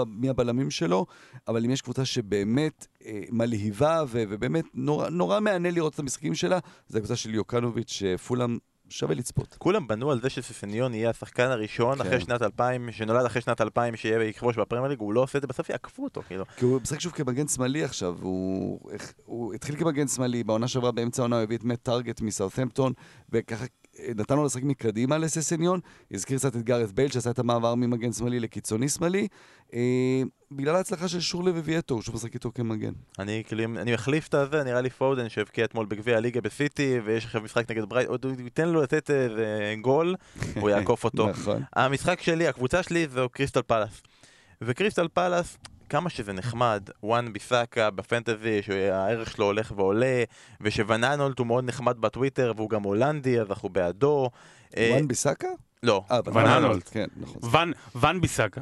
מי הבלמים שלו, אבל אם יש קבוצה שבאמת מלהיבה, ובאמת נורא מענה לראות את המשחקים שלה, זה הקבוצה של יוקנוביץ' פולאם, שווה לצפות. כולם בנו על זה שססניון יהיה השחקן הראשון אחרי שנת 2000, שנולד אחרי שנת 2000 שיהיה יכבוש בפרמייר ליג, הוא לא עושה את זה, בסוף יעקפו אותו, כאילו. כי הוא משחק שוב כמגן שמאלי עכשיו, הוא התחיל כמגן שמאלי, בעונה שעברה באמצע העונה הוא הביא את מט טארגט מסאות'המפטון, וככה נתן לו לשחק מקדימה לססניון, הזכיר קצת את גארת' בייל שעשה את המעבר ממגן שמאלי לקיצוני שמאלי, בגלל ההצלחה של שורלה ווייטו, שהוא משחק איתו כמגן. אני מחליף את הזה, נראה לי פודן שהבקיע אתמול בגביע הליגה בסיטי, ויש עכשיו משחק נגד ברייט, עוד ניתן לו לתת גול, הוא יעקוף אותו. המשחק שלי, הקבוצה שלי, זהו קריסטל פלאס. וקריסטל פלאס, כמה שזה נחמד, וואן ביסאקה בפנטזי, שהערך שלו הולך ועולה, ושוונאנולט הוא מאוד נחמד בטוויטר, והוא גם הולנדי, אז אנחנו בעדו. וואן ביסאקה? לא. ונאנולט. כן, נכון. וואן ביסאקה.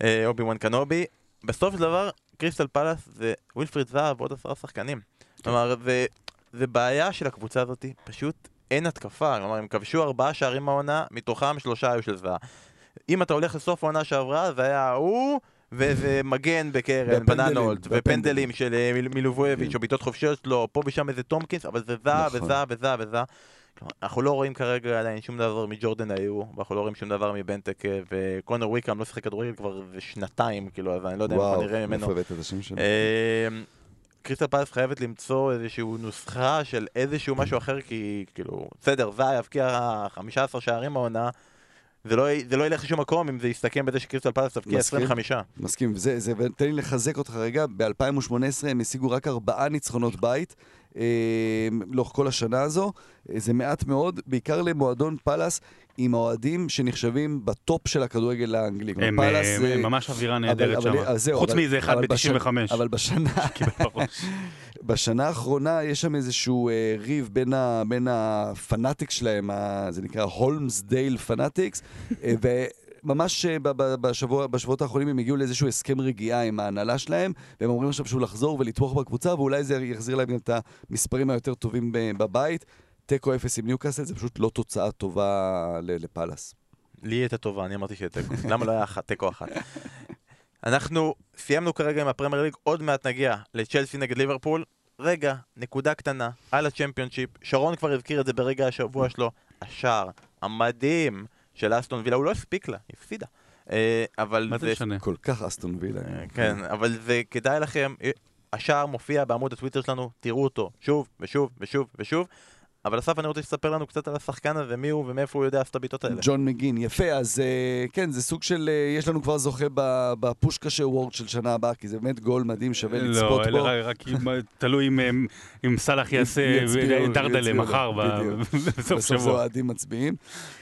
כן. אובי וואן קנובי. בסוף של דבר, קריסטל פלאס זה ווילפריד זאהר ועוד 10 שחקנים. כלומר, זה בעיה של הקבוצה הזאת, פשוט אין התקפה. כלומר, הם כבשו 4 שערים העונה, מתוכם 3 היו של זאהר. אם אתה הולך לסוף העונה שעברה, זה היה הוא, וזה מגן בקרן, בנאנולט, ופנדלים של מילובויביץ' או ביתות חופשיות שלו, פה ושם איזה טומקינס, אבל זה וזה. אנחנו לא רואים כרגע עדיין שום דבר מג'ורדן היו, ואנחנו לא רואים שום דבר מבנטק, וקונר וויקאם לא שיחק כדורגל כבר שנתיים, כאילו, אז אני לא יודע אם אנחנו נראה ממנו. קריסטל פלאס חייבת למצוא איזשהו נוסחה של איזשהו משהו אחר, כי כאילו, בסדר, זה יבקיע 15 שערים העונה, זה לא ילך לשום מקום אם זה יסתכם בזה שקריסטל פלאס תבקיע 25. מסכים, תן לי לחזק אותך רגע, ב-2018 הם השיגו רק 4 ניצחונות בית, לאורך כל השנה הזו, זה מעט מאוד, בעיקר למועדון פלאס, עם האוהדים שנחשבים בטופ של הכדורגל האנגלי. הם ממש אווירה נהדרת שם, חוץ מזה 1 ב-95. אבל בשנה האחרונה יש שם איזשהו ריב בין הפנאטיקס שלהם, זה נקרא הולמס דייל פנאטיקס, ממש בשבועות האחרונים הם הגיעו לאיזשהו הסכם רגיעה עם ההנהלה שלהם, והם אומרים עכשיו שהוא לחזור ולתמוך בקבוצה, ואולי זה יחזיר להם גם את המספרים היותר טובים בבית. טקו 0 עם ניוקאסל, זה פשוט לא תוצאה טובה לפלאס. לי הייתה טובה, אני אמרתי שיהיה טקו. למה לא היה טקו אחת? אנחנו סיימנו כרגע עם הפרמייר ליג, עוד מעט נגיע לצ'לסי נגד ליברפול. רגע, נקודה קטנה על הצ'מפיונשיפ. שרון כבר הזכיר את זה ברגע השבוע שלו. השער המדהים של אסטון וילה, הוא לא הספיק לה, הפסידה. מה זה משנה? כל כך אסטון וילה. כן, אבל זה כדאי לכם, השער מופיע בעמוד הטוויטר שלנו, תראו אותו שוב ושוב ושוב ושוב, אבל אסף, אני רוצה שתספר לנו קצת על השחקן הזה, מי הוא ומאיפה הוא יודע את הביטות האלה. ג'ון מגין, יפה, אז כן, זה סוג של, יש לנו כבר זוכה בפושקה שווארד של שנה הבאה, כי זה באמת גול מדהים, שווה לצפות בו. לא, רק תלוי אם סלח יעשה דרדלה מחר, בסוף שבוע. עדים מצביעים.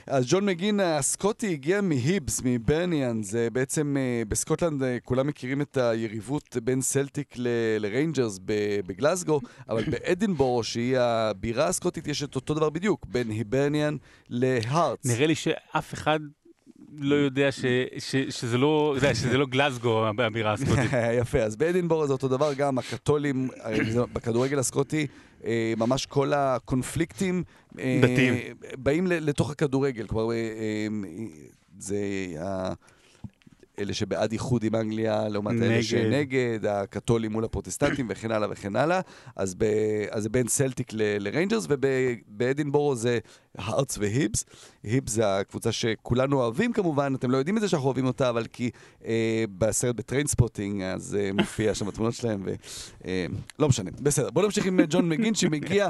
אז ג'ון מגין, הסקוטי, הגיע מהיבס, מברניאן, זה בעצם, בסקוטלנד כולם מכירים את היריבות בין סלטיק לריינג'רס בגלסגו, אבל באדינבורו, שהיא הבירה הסקוטית, יש את אותו דבר בדיוק, בין היברניאן להרץ. נראה לי שאף אחד לא יודע שזה לא גלסגו, הבירה הסקוטית. יפה, אז באדינבורו זה אותו דבר, גם הקתולים, בכדורגל הסקוטי, ממש כל הקונפליקטים באים לתוך הכדורגל. כלומר, זה אלה שבעד איחוד עם אנגליה, לעומת אלה שנגד, הקתולים מול הפרוטסטנטים וכן הלאה וכן הלאה. אז זה בין סלטיק לריינג'רס, ובאדינבורו זה הארץ והיבס. היבס זה הקבוצה שכולנו אוהבים כמובן, אתם לא יודעים את זה שאנחנו אוהבים אותה, אבל כי בסרט בטריינספוטינג, אז מופיע שם התמונות שלהם, ולא משנה. בסדר, בואו נמשיך עם ג'ון מגין שמגיע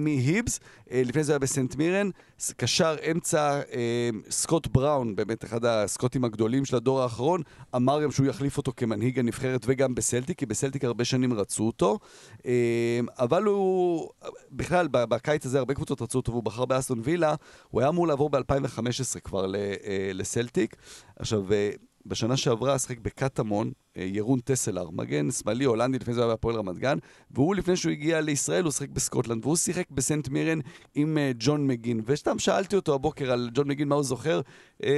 מהיבס, לפני זה היה בסנט מירן, קשר אמצע סקוט בראון, באמת אחד הסקוטים הגדולים של הדור האחרון, אמר גם שהוא יחליף אותו כמנהיג הנבחרת וגם בסלטיק, כי בסלטיק הרבה שנים רצו אותו, אבל הוא, בכלל, בקיץ הזה הרבה קבוצות רצו אותו, והוא בחר באסטון וילה, הוא היה אמור לעבור ב-2015 כבר לסלטיק. עכשיו, בשנה שעברה שחק בקטמון, ירון טסלר, מגן שמאלי הולנדי, לפני זה היה בהפועל רמת גן, והוא לפני שהוא הגיע לישראל, הוא שחק בסקוטלנד, והוא שיחק בסנט מירן עם ג'ון מגין, ושתם שאלתי אותו הבוקר על ג'ון מגין, מה הוא זוכר, אתה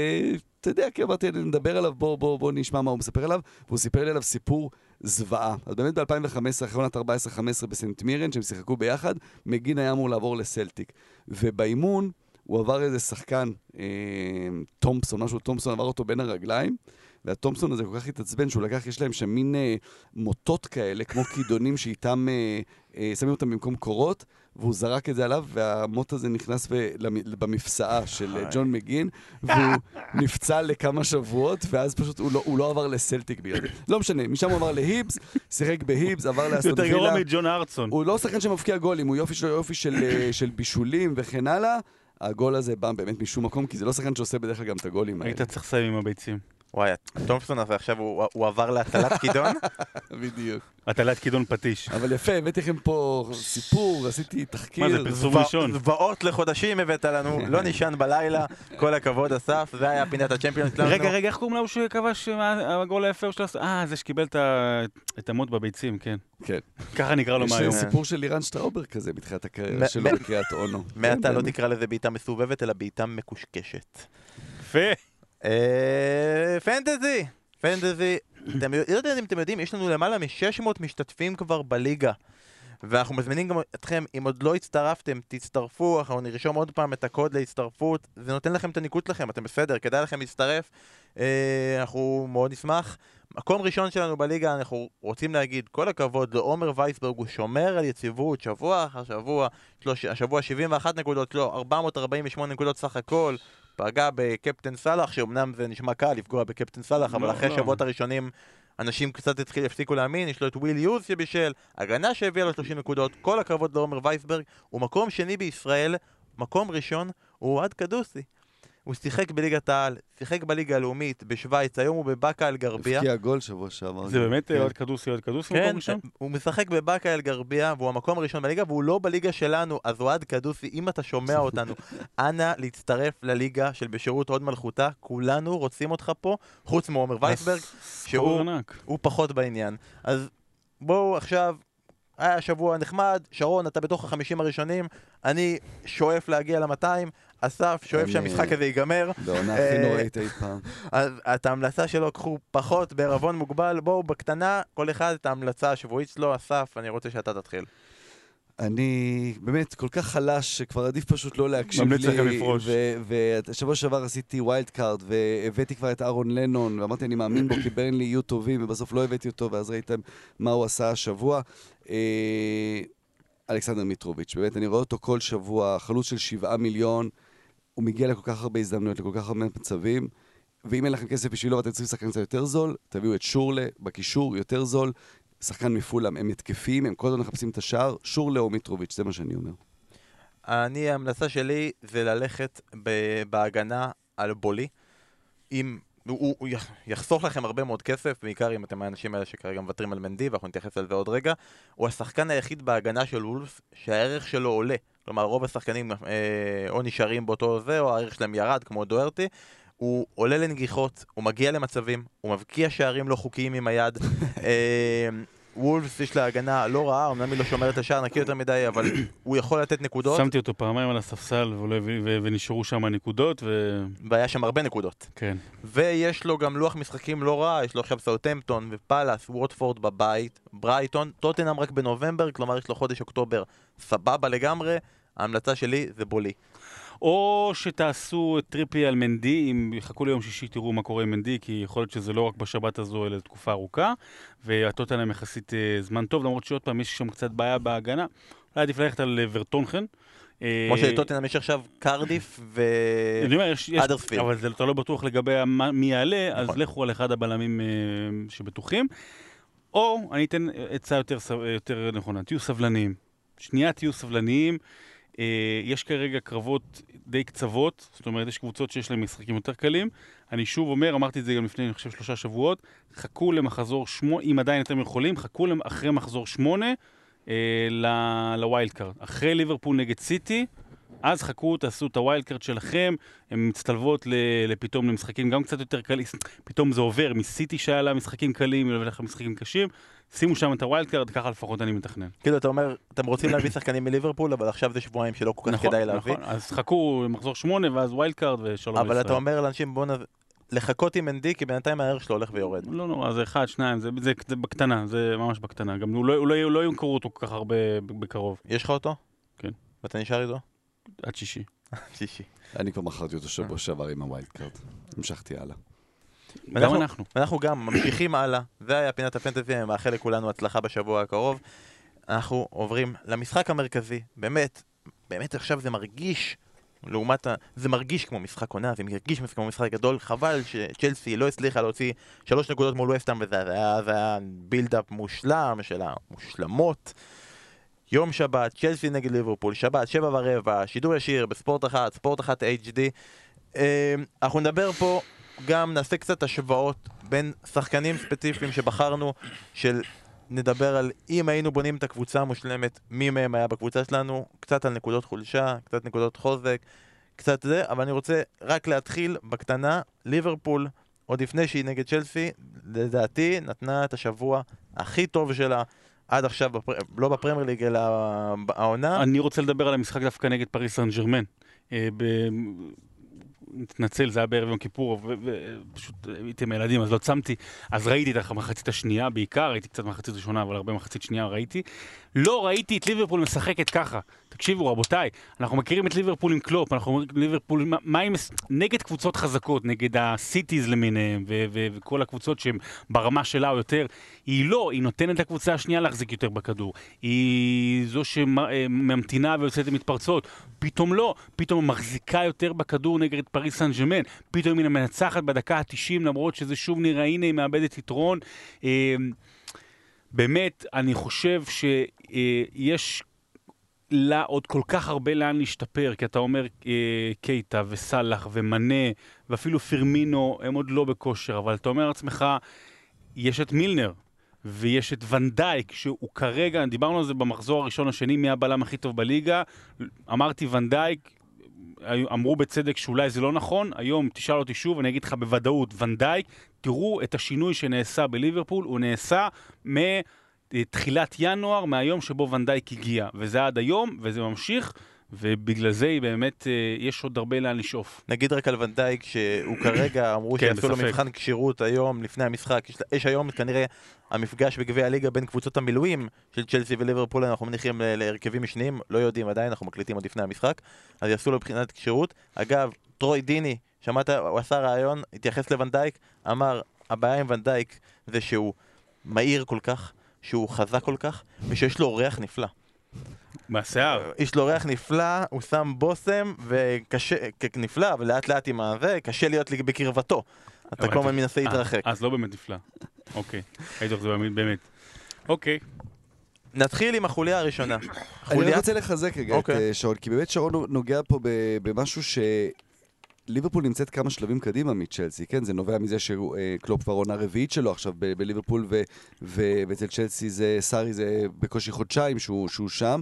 יודע, כי אמרתי, נדבר עליו, בוא נשמע מה הוא מספר עליו, והוא סיפר לי עליו סיפור זוועה. אז באמת ב-2015, אחרונת 14-15 בסנט מירן, שהם שיחקו ביחד, מגין היה אמור לעבור לסלטיק, ובאימון הוא עבר איזה שחקן, תומפסון, משהו תומפסון, עבר אותו בין הרגליים, והתומפסון הזה כל כך התעצבן שהוא לקח, יש להם שם מין מוטות כאלה, כמו כידונים שאיתם, שמים אותם במקום קורות, והוא זרק את זה עליו, והמוט הזה נכנס במפסעה של ג'ון מגין, והוא נפצע לכמה שבועות, ואז פשוט הוא לא עבר לסלטיק בירד. לא משנה, משם הוא עבר להיבס, שיחק בהיבס, עבר לאסטון וילה. יותר גרוע מג'ון ארצון. הוא לא שחקן שמפקיע גולים, הוא יופי של בישולים וכן הלאה. הגול הזה בא באמת משום מקום, כי זה לא שחקן שעושה בדרך כלל גם את הגולים האלה. היית צריך לסיים עם הביצים. וואי, תומפסון הזה עכשיו הוא עבר להטלת כידון? בדיוק. הטלת כידון פטיש. אבל יפה, הבאתי לכם פה סיפור, עשיתי תחקיר. מה זה, פרסום ראשון? זוועות לחודשים הבאת לנו, לא נשען בלילה, כל הכבוד אסף, זה היה פינת הצ'מפיונס שלנו. רגע, איך קוראים לו שהוא כבש הגול היפה? זה שקיבל את המות בביצים, כן. כן. ככה נקרא לו מהיום. יש סיפור של אירן שטראובר כזה בתחילת הקריירה שלו בקריאת אונו. מעתה לא תקרא לזה בעיטה מסובבת, אלא בעיטה מקושקשת. יפה. פנטזי, אתם יודעים, יש לנו למעלה מ-600 משתתפים כבר בליגה, ואנחנו מזמינים גם אתכם, אם עוד לא הצטרפתם, תצטרפו, אנחנו נרשום עוד פעם את הקוד להצטרפות, זה נותן לכם את הניקוד לכם, אתם בסדר, כדאי לכם להצטרף, אנחנו מאוד נשמח. מקום ראשון שלנו בליגה, אנחנו רוצים להגיד כל הכבוד לעומר וייסברג, הוא שומר על יציבות שבוע אחר שבוע, השבוע 71 נקודות, לא, 448 נקודות סך הכל, פגע בקפטן סלח, שאומנם זה נשמע קל לפגוע בקפטן סלח, אבל אחרי השבועות הראשונים אנשים קצת הפסיקו להאמין, יש לו את וויל יוז שבישל, הגנה שהביאה לו 30 נקודות, כל הכבוד לעומר וייסברג, הוא מקום שני בישראל, מקום ראשון הוא עד קדוסי. הוא שיחק בליגת העל, שיחק בליגה הלאומית בשוויץ, היום הוא בבאקה אל גרביה. הפקיע גול שבוע שעבר. זה באמת עד קדוסי מקום ראשון? הוא משחק בבאקה אל גרביה, והוא המקום הראשון בליגה, והוא לא בליגה שלנו, אז הוא עד קדוסי, אם אתה שומע אותנו, אנא להצטרף לליגה של בשירות הוד מלכותה, כולנו רוצים אותך פה, חוץ מעומר וייסברג, שהוא פחות בעניין. אז בואו עכשיו, היה שבוע נחמד, שרון, אתה בתוך ה-50 הראשונים, אני שואף להגיע ל-200, אסף שואף שהמשחק הזה ייגמר. בעונה הכי נוראית אי פעם. אז את ההמלצה שלו קחו פחות בערבון מוגבל, בואו בקטנה, כל אחד את ההמלצה השבועית שלו, אסף, אני רוצה שאתה תתחיל. אני באמת כל כך חלש שכבר עדיף פשוט לא להקשיב לי, והשבוע שעבר עשיתי ווילד קארד והבאתי כבר את ארון לנון ואמרתי אני מאמין בו כי ברנלי יהיו טובים ובסוף לא הבאתי אותו ואז ראיתם מה הוא עשה השבוע. אלכסנדר מיטרוביץ', באמת אני רואה אותו כל שבוע, חלוץ של 7 מיליון, הוא מגיע לכל כך הרבה הזדמנויות, לכל כך הרבה מצבים, ואם אין לכם כסף בשבילו ואתם צריכים שחקן קצת יותר זול, תביאו את שורלה בקישור יותר זול, שחקן מפולאם, הם מתקפים, הם כל הזמן מחפשים את השער, שורלה או מיטרוביץ', זה מה שאני אומר. אני, ההמלצה שלי זה ללכת בהגנה על בולי, עם... הוא יחסוך לכם הרבה מאוד כסף, בעיקר אם אתם האנשים האלה שכרגע מוותרים על מנדי, ואנחנו נתייחס על זה עוד רגע. הוא השחקן היחיד בהגנה של וולפס שהערך שלו עולה. כלומר, רוב השחקנים או נשארים באותו זה, או הערך שלהם ירד, כמו דוארטי. הוא עולה לנגיחות, הוא מגיע למצבים, הוא מבקיע שערים לא חוקיים עם היד. וולפס יש לה הגנה לא רעה, אמנם היא לא שומרת השער נקי יותר מדי, אבל הוא יכול לתת נקודות. שמתי אותו פעמיים על הספסל ונשארו שם הנקודות. והיה שם הרבה נקודות. כן. ויש לו גם לוח משחקים לא רע, יש לו עכשיו סאוטהמפטון ופאלאס, ווטפורד בבית, ברייטון, טוטנהאם רק בנובמבר, כלומר יש לו חודש אוקטובר סבבה לגמרי, ההמלצה שלי זה בולי. או שתעשו טריפי על מנדי, אם יחכו ליום שישי תראו מה קורה עם מנדי, כי יכול להיות שזה לא רק בשבת הזו, אלא תקופה ארוכה, והטוטנהאם יחסית זמן טוב, למרות שעוד פעם יש שם קצת בעיה בהגנה, אולי עדיף ללכת על ורטונכן. כמו שטוטנהאם יש עכשיו קרדיף ואדרספילד. אבל אתה לא בטוח לגבי מי יעלה, אז לכו על אחד הבלמים שבטוחים, או אני אתן עצה יותר נכונה, תהיו סבלניים. שנייה תהיו סבלניים, יש כרגע קרבות די קצוות, זאת אומרת, יש קבוצות שיש להם משחקים יותר קלים. אני שוב אומר, אמרתי את זה גם לפני, אני חושב, 3 שבועות, חכו למחזור 8, אם עדיין אתם יכולים, חכו אחרי מחזור 8 לווילד קארד. אחרי ליברפול נגד סיטי, אז חכו, תעשו את הווילד קארד שלכם, הן מצטלבות לפתאום למשחקים גם קצת יותר קלים, פתאום זה עובר מסיטי שהיה לה משחקים קלים, ולכם משחקים קשים, שימו שם את הווילד קארד, ככה לפחות אני מתכנן. כאילו, אתה אומר, אתם רוצים להביא שחקנים מליברפול, אבל עכשיו זה שבועיים שלא כל כך כדאי להביא. נכון, אז חכו מחזור 8, ואז ווילד קארד ושלום ישראל. אבל אתה אומר לאנשים, בוא לחכות עם מנדי, כי בינתיים הערך שלו הולך ויורד. לא, אז 1, 2, זה בקטנה, זה ממש בקטנה. גם הוא לא ימכרו אותו כל כך הרבה בקרוב. יש לך אותו? כן. ואתה נשאר איתו? עד שישי. אני כבר מכרתי אותו שבוע שעבר עם הווילד קארד. המשכתי הלאה. גם אנחנו. אנחנו גם ממשיכים הלאה, זה היה פינת הפנטזי, מאחל לכולנו הצלחה בשבוע הקרוב. אנחנו עוברים למשחק המרכזי, באמת עכשיו זה מרגיש, לעומת, זה מרגיש כמו משחק עונה, זה מרגיש כמו משחק גדול, חבל שצ'לסי לא הצליחה להוציא 3 נקודות מול וסטהאם, וזה היה בילדאפ מושלם של המושלמות. יום שבת, צ'לסי נגד ליברפול, שבת, 7:15, שידור ישיר בספורט אחת, ספורט אחת HD. אנחנו נדבר פה, גם נעשה קצת השוואות בין שחקנים ספציפיים שבחרנו, של נדבר על אם היינו בונים את הקבוצה המושלמת, מי מהם היה בקבוצה שלנו, קצת על נקודות חולשה, קצת נקודות חוזק, קצת זה, אבל אני רוצה רק להתחיל בקטנה, ליברפול, עוד לפני שהיא נגד צ'לסי, לדעתי נתנה את השבוע הכי טוב שלה, עד עכשיו, לא בפרמייר ליג, אלא העונה. אני רוצה לדבר על המשחק דווקא נגד פריס סן ז'רמן. נתנצל, זה היה בערב יום כיפור, ופשוט הייתי עם הילדים, אז לא צמתי. אז ראיתי את המחצית השנייה בעיקר, ראיתי קצת מחצית ראשונה, אבל הרבה מחצית שנייה ראיתי. לא ראיתי את ליברפול משחקת ככה. תקשיבו, רבותיי, אנחנו מכירים את ליברפול עם קלופ, אנחנו מכירים את ליברפול נגד קבוצות חזקות, נגד הסיטיז למיניהם, וכל הקבוצות שהן ברמה שלה או יותר. היא נותנת לקבוצה השנייה להחזיק יותר בכדור. היא זו שממתינה ויוצאת מתפרצות. פתאום לא, פתאום מחזיקה יותר בכדור נגד פריס סן ז'רמן, פתאום היא מנצחת בדקה ה-90, למרות שזה שוב נראה, הנה היא מאבדת יתרון. באמת, אני חושב שיש לה עוד כל כך הרבה לאן להשתפר, כי אתה אומר קייטה וסלח ומנה ואפילו פירמינו, הם עוד לא בכושר, אבל אתה אומר לעצמך, יש את מילנר, ויש את ונדייק, שהוא כרגע, דיברנו על זה במחזור הראשון השני, מי הבלם הכי טוב בליגה, אמרתי ונדייק, אמרו בצדק שאולי זה לא נכון, היום תשאל אותי שוב, אני אגיד לך בוודאות, ונדייק, תראו את השינוי שנעשה בליברפול, הוא נעשה מתחילת ינואר, מהיום שבו ונדייק הגיע, וזה עד היום, וזה ממשיך, ובגלל זה באמת יש עוד הרבה לאן לשאוף. נגיד רק על ונדייק, שהוא כרגע אמרו שיעשו לו מבחן כשירות היום, לפני המשחק, יש היום כנראה המפגש בגביע הליגה בין קבוצות המילואים של צ'לסי וליברפול, אנחנו מניחים להרכבים משניים, לא יודעים עדיין, אנחנו מקליטים עוד לפני המשחק, אז יעשו לו מבחינת כשירות. אגב, טרוי דיני, שמעת, הוא עשה רעיון, התייחס לוונדייק, אמר, הבעיה עם ונדייק זה שהוא מהיר כל כך, שהוא חזק כל כך, ושיש לו ריח נפלא. מהשיער. יש לו ריח נפלא, הוא שם בוסם, וקשה, נפלא, ולאט לאט עם הזה, קשה להיות בקרבתו. אתה כל הזמן מנסה להתרחק. אז לא באמת נפלא. אוקיי. הייתי חושב באמת. אוקיי. נתחיל עם החוליה הראשונה. אני רוצה לחזק רגע את שרון, כי באמת שרון נוגע פה במשהו ליברפול נמצאת כמה שלבים קדימה מצ'לסי, כן? זה נובע מזה שקלופ והעונה הרביעית שלו עכשיו בליברפול, ואצל צ'לסי זה סארי, זה בקושי חודשיים שהוא שם.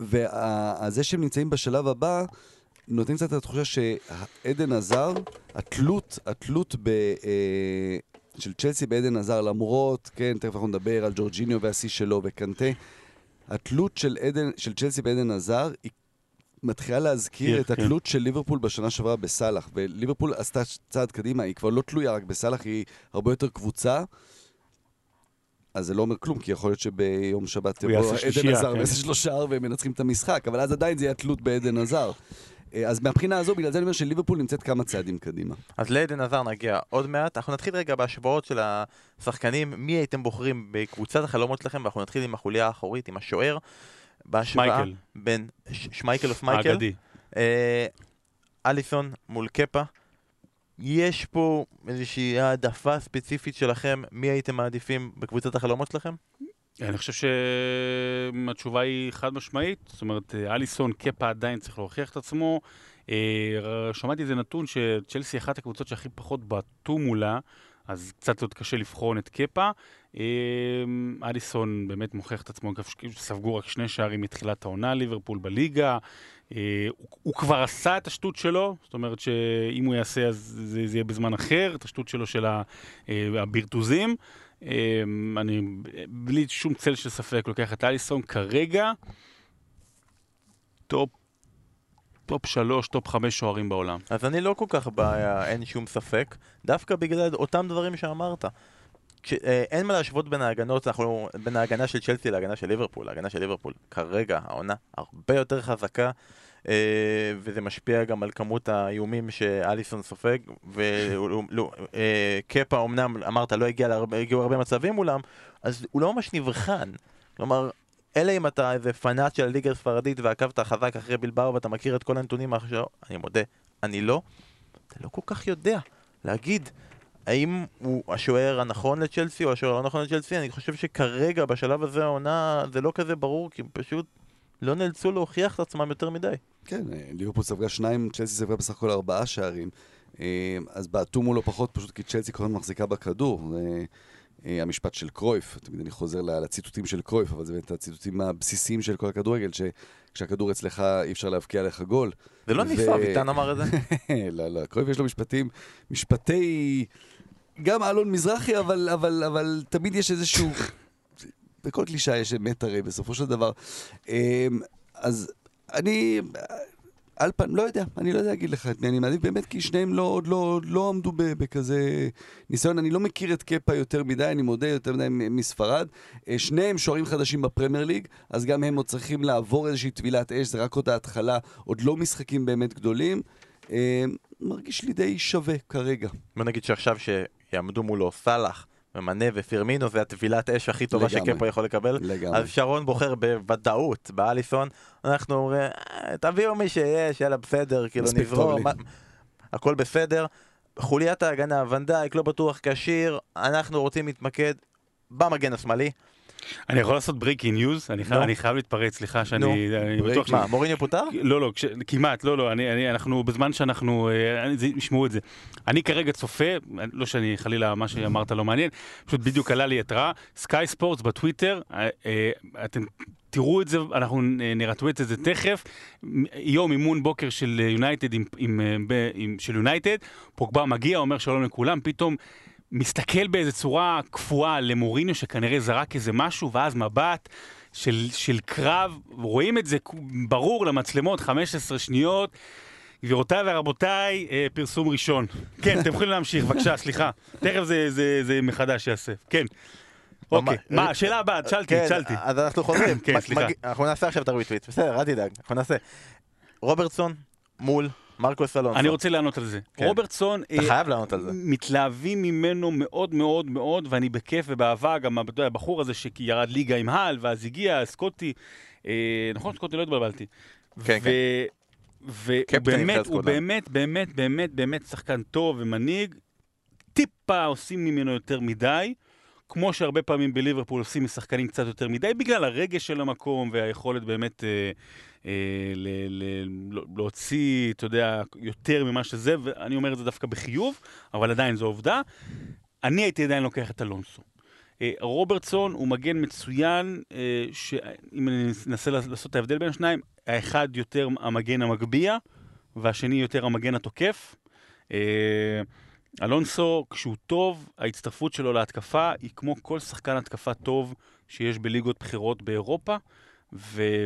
וזה שהם נמצאים בשלב הבא, נותנים קצת את התחושה שעדן עזר, התלות של צ'לסי בעדן עזר, למרות, כן, תכף אנחנו נדבר על ג'ורג'יניו והסי שלו וקנתה, התלות של צ'לסי בעדן עזר היא מתחילה להזכיר את התלות של ליברפול בשנה שעברה בסלח, וליברפול עשתה צעד קדימה, היא כבר לא תלויה רק בסלח, היא הרבה יותר קבוצה, אז זה לא אומר כלום, כי יכול להיות שביום שבת יבוא עדן עזר ועשה 3 והם מנצחים את המשחק, אבל אז עדיין זה יהיה תלות בעדן עזר. אז מהבחינה הזו, בגלל זה אני אומר שליברפול נמצאת כמה צעדים קדימה. אז לעדן עזר נגיע עוד מעט, אנחנו נתחיל רגע בהשוואות של השחקנים, מי הייתם בוחרים בקבוצת החלומות שלכם, ואנחנו נתחיל עם החוליה האחורית, עם השוער. בהשוואה בין שמייקל ומייקל, אליסון מול קפה, יש פה איזושהי העדפה ספציפית שלכם, מי הייתם מעדיפים בקבוצת החלומות שלכם? אני חושב שהתשובה היא חד משמעית, זאת אומרת אליסון קפה עדיין צריך להוכיח את עצמו, שמעתי איזה נתון שצ'לסי אחת הקבוצות שהכי פחות בעטו מולה, אז קצת עוד קשה לבחון את קפה. אליסון באמת מוכיח את עצמו, ספגו רק 2 שערים מתחילת העונה, ליברפול בליגה. הוא כבר עשה את השטות שלו, זאת אומרת שאם הוא יעשה אז זה יהיה בזמן אחר, את השטות שלו של הבירטוזים. אני בלי שום צל של ספק לוקח את אליסון כרגע. טופ 3, טופ 5 שוערים בעולם. אז אני לא כל כך בעיה, אין שום ספק, דווקא בגלל אותם דברים שאמרת. אין מה להשוות בין ההגנות, בין ההגנה של צ'לסי להגנה של ליברפול. ההגנה של ליברפול כרגע, העונה, הרבה יותר חזקה, וזה משפיע גם על כמות האיומים שאליסון סופג, וקפה אמנם, אמרת, לא הגיעו הרבה מצבים מולם, אז הוא לא ממש נבחן. כלומר, אלה אם אתה איזה פנאט של הליגה הספרדית ועקבת חזק אחרי בלבאו ואתה מכיר את כל הנתונים עכשיו, אני מודה, אני לא. אתה לא כל כך יודע להגיד האם הוא השוער הנכון לצ'לסי או השוער לא נכון לצ'לסי. אני חושב שכרגע בשלב הזה העונה זה לא כזה ברור, כי פשוט לא נאלצו להוכיח את עצמם יותר מדי. כן, ליברפול ספגה 2, צ'לסי ספגה בסך הכל 4 שערים, אז בעטו מולו פחות, פשוט כי צ'לסי כל הזמן מחזיקה בכדור. המשפט של קרויף, תמיד אני חוזר לציטוטים של קרויף, אבל זה באמת הציטוטים הבסיסיים של כל הכדורגל, שכשהכדור אצלך אי אפשר להבקיע לך גול. זה לא ניסה, איתן אמר את זה. לא, לא, קרויף יש לו משפטים, משפטי, גם אלון מזרחי, אבל תמיד יש איזשהו, בכל קלישה יש אמת הרי בסופו של דבר. אז אני, על פעם, לא יודע, אני לא יודע להגיד לך את מי אני מעדיף, באמת כי שניהם לא עמדו בכזה ניסיון. אני לא מכיר את קפה יותר מדי, אני מודה, יותר מדי מספרד. שניהם שוערים חדשים בפרמייר ליג, אז גם הם עוד צריכים לעבור איזושהי טבילת אש, זה רק עוד ההתחלה, עוד לא משחקים באמת גדולים. מרגיש לי די שווה כרגע. בוא נגיד שעכשיו שיעמדו מולו סלח, ומנה ופירמינו, זה הטבילת אש הכי טובה שקפה יכול לקבל. אז שרון בוחר בוודאות, באליסון, אנחנו אומרים, תביאו מי שיש, יאללה בסדר, כאילו נברום, הכל בסדר. חוליית ההגנה, ונדייק, לא בטוח קשיר, אנחנו רוצים להתמקד במגן השמאלי. אני יכול לעשות בריקינג ניוז, אני חייב להתפרץ, סליחה שאני... מה, מוריניו פוטר? לא, לא, כמעט, לא, לא, אנחנו, בזמן שאנחנו, ישמעו את זה. אני כרגע צופה, לא שאני חלילה מה שאמרת לא מעניין, פשוט בדיוק עלה לי התראה, סקיי ספורטס בטוויטר, אתם תראו את זה, אנחנו נרטווט את זה תכף, יום אימון בוקר של יונייטד, של יונייטד, פוגבה מגיע, אומר שלום לכולם, פתאום, מסתכל באיזו צורה קפואה למוריניו שכנראה זרק איזה משהו, ואז מבט של קרב, רואים את זה ברור למצלמות, 15 שניות, גבירותיי ורבותיי, פרסום ראשון. כן, אתם יכולים להמשיך, בבקשה, סליחה. תכף זה מחדש יעשה. כן. אוקיי, מה, השאלה הבאה, שאלתי. אז אנחנו חוזרים. כן, סליחה. אנחנו נעשה עכשיו את הריטוויט, בסדר, אל תדאג, אנחנו נעשה. רוברטסון מול... מרקוס אלונסו. אני רוצה לענות על זה. כן. רוברטסון... אתה חייב לענות על זה. מתלהבים ממנו מאוד מאוד מאוד, ואני בכיף ובאהבה, גם הבחור הזה שירד ליגה עם הל, ואז הגיע סקוטי, נכון? סקוטי לא התבלבלתי. כן, כן. ובאמת, הוא באמת, באמת, באמת, באמת שחקן טוב ומנהיג, טיפה עושים ממנו יותר מדי, כמו שהרבה פעמים בליברפול עושים משחקנים קצת יותר מדי, בגלל הרגש של המקום והיכולת באמת... להוציא, אתה יודע, יותר ממה שזה, ואני אומר את זה דווקא בחיוב, אבל עדיין זו עובדה. אני הייתי עדיין לוקח את אלונסו. רוברטסון הוא מגן מצוין, שאם אני אנסה לעשות את ההבדל בין השניים, האחד יותר המגן המגביע, והשני יותר המגן התוקף. אלונסו, כשהוא טוב, ההצטרפות שלו להתקפה היא כמו כל שחקן התקפה טוב שיש בליגות בחירות באירופה,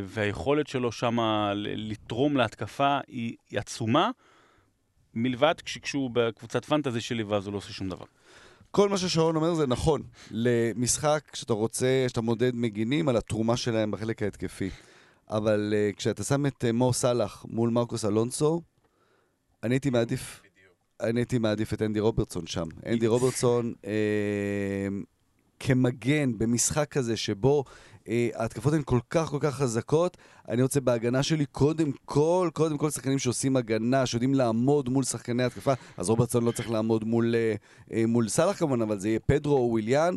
והיכולת שלו שם לתרום להתקפה היא עצומה, מלבד כשהוא בקבוצת פנטזי שלי, ואז הוא לא עושה שום דבר. כל מה ששרון אומר זה נכון, למשחק שאתה רוצה, שאתה מודד מגינים על התרומה שלהם בחלק ההתקפי. אבל כשאתה שם את מו סלח מול מרקוס אלונסו, אני הייתי מעדיף את אנדי רוברטסון שם. אנדי רוברטסון כמגן במשחק כזה שבו ההתקפות הן כל כך חזקות. אני רוצה בהגנה שלי קודם כל שחקנים שעושים הגנה, שיודעים לעמוד מול שחקני התקפה. אז רוברטסון לא צריך לעמוד מול סלח כמובן, אבל זה יהיה פדרו או וויליאן,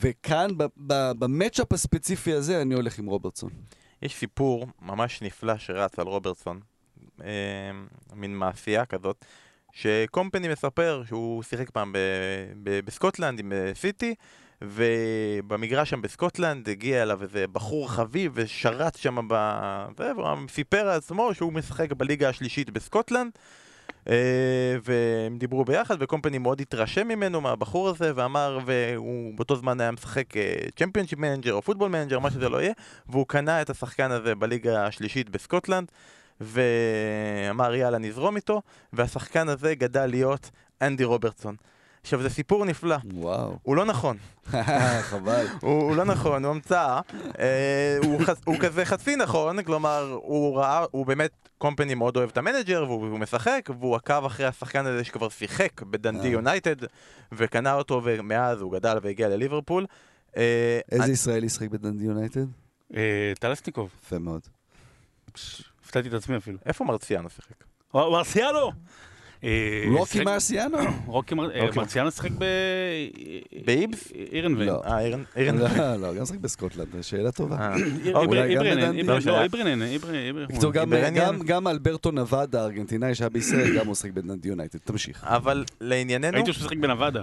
וכאן במצ'אפ הספציפי הזה אני הולך עם רוברטסון. יש סיפור ממש נפלא שרץ על רוברטסון, מין מאפייה כזאת, שקומפני מספר שהוא שיחק פעם בסקוטלנד עם סיטי, ובמגרש שם בסקוטלנד הגיע אליו איזה בחור חביב ושרץ שם סיפר עצמו שהוא משחק בליגה השלישית בסקוטלנד, והם דיברו ביחד וקומפני מאוד התרשם ממנו מהבחור הזה, ואמר, והוא באותו זמן היה משחק צ'מפיונשיפ מנג'ר או פוטבול מנג'ר, מה שזה לא יהיה, והוא קנה את השחקן הזה בליגה השלישית בסקוטלנד ואמר יאללה נזרום איתו, והשחקן הזה גדל להיות אנדי רוברטסון. עכשיו, זה סיפור נפלא. וואו. הוא לא נכון. חבל. הוא לא נכון, הוא המצאה. הוא כזה חצי נכון, כלומר, הוא באמת, קומפני מאוד אוהב את המנג'ר, והוא משחק, והוא עקב אחרי השחקן הזה שכבר שיחק בדנדי יונייטד, וקנה אותו, ומאז הוא גדל והגיע לליברפול. איזה ישראלי ישחק בדנדי יונייטד? טלסניקוב. יפה מאוד. הפתעתי את עצמי אפילו. איפה מרציאנו שיחק? מרציאנו! רוקי מרציאנו? רוקי מרציאנו שיחק באיבס? אירנווין. לא, אירנווין. לא, גם שיחק בסקוטלנד, שאלה טובה. איברנן. גם אלברטו נבדה, הארגנטינאי שהיה בישראל, גם הוא שיחק בדנדי יונייטד. תמשיך. אבל לענייננו... הייתי ששיחק בנבדה.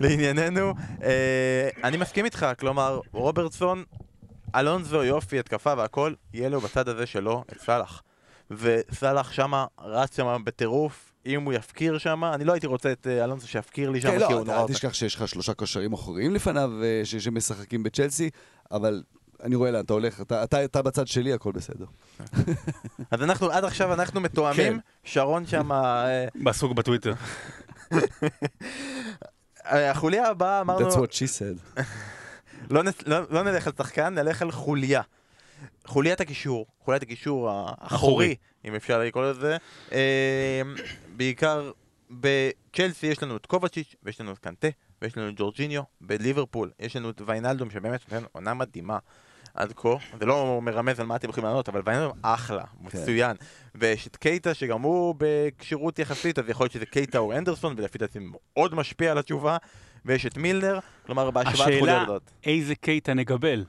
לענייננו, אני מסכים איתך, כלומר, רוברטסון, אלונסו יופי, התקפה והכל, יהיה לו בצד הזה שלו את סלח. וסלח שמה, רץ שמה בטירוף, אם הוא יפקיר שמה, אני לא הייתי רוצה את אלונסו שיפקיר לי שמה, כי הוא נורא אותה. תשכח שיש לך 3 קושרים אחוריים לפניו, שמשחקים בצ'לסי, אבל אני רואה לה, אתה הולך, אתה בצד שלי, הכל בסדר. אז אנחנו, עד עכשיו אנחנו מתואמים, שרון שמה... בסוג בטוויטר. החוליה הבאה אמרנו... That's what she said. לא נלך על שחקן, נלך על חוליה. חוליית הקישור האחורי, אם אפשר לקרוא לזה. בעיקר בצ'לסי יש לנו את קובצ'יץ' ויש לנו את קנתה ויש לנו את ג'ורג'יניו. בליברפול יש לנו את ויינלדום שבאמת נותן עונה מדהימה עד כה. זה לא מרמז על מה אתם יכולים לענות, אבל ויינלדום אחלה, מצוין. ויש את קייטה שגם הוא בקשירות יחסית, אז יכול להיות שזה קייטה או אנדרסון, ולפי דעתי מאוד משפיע על התשובה. ויש את מילנר, כלומר בהשוואת חוליה הזאת. השאלה איזה קייטה נקבל?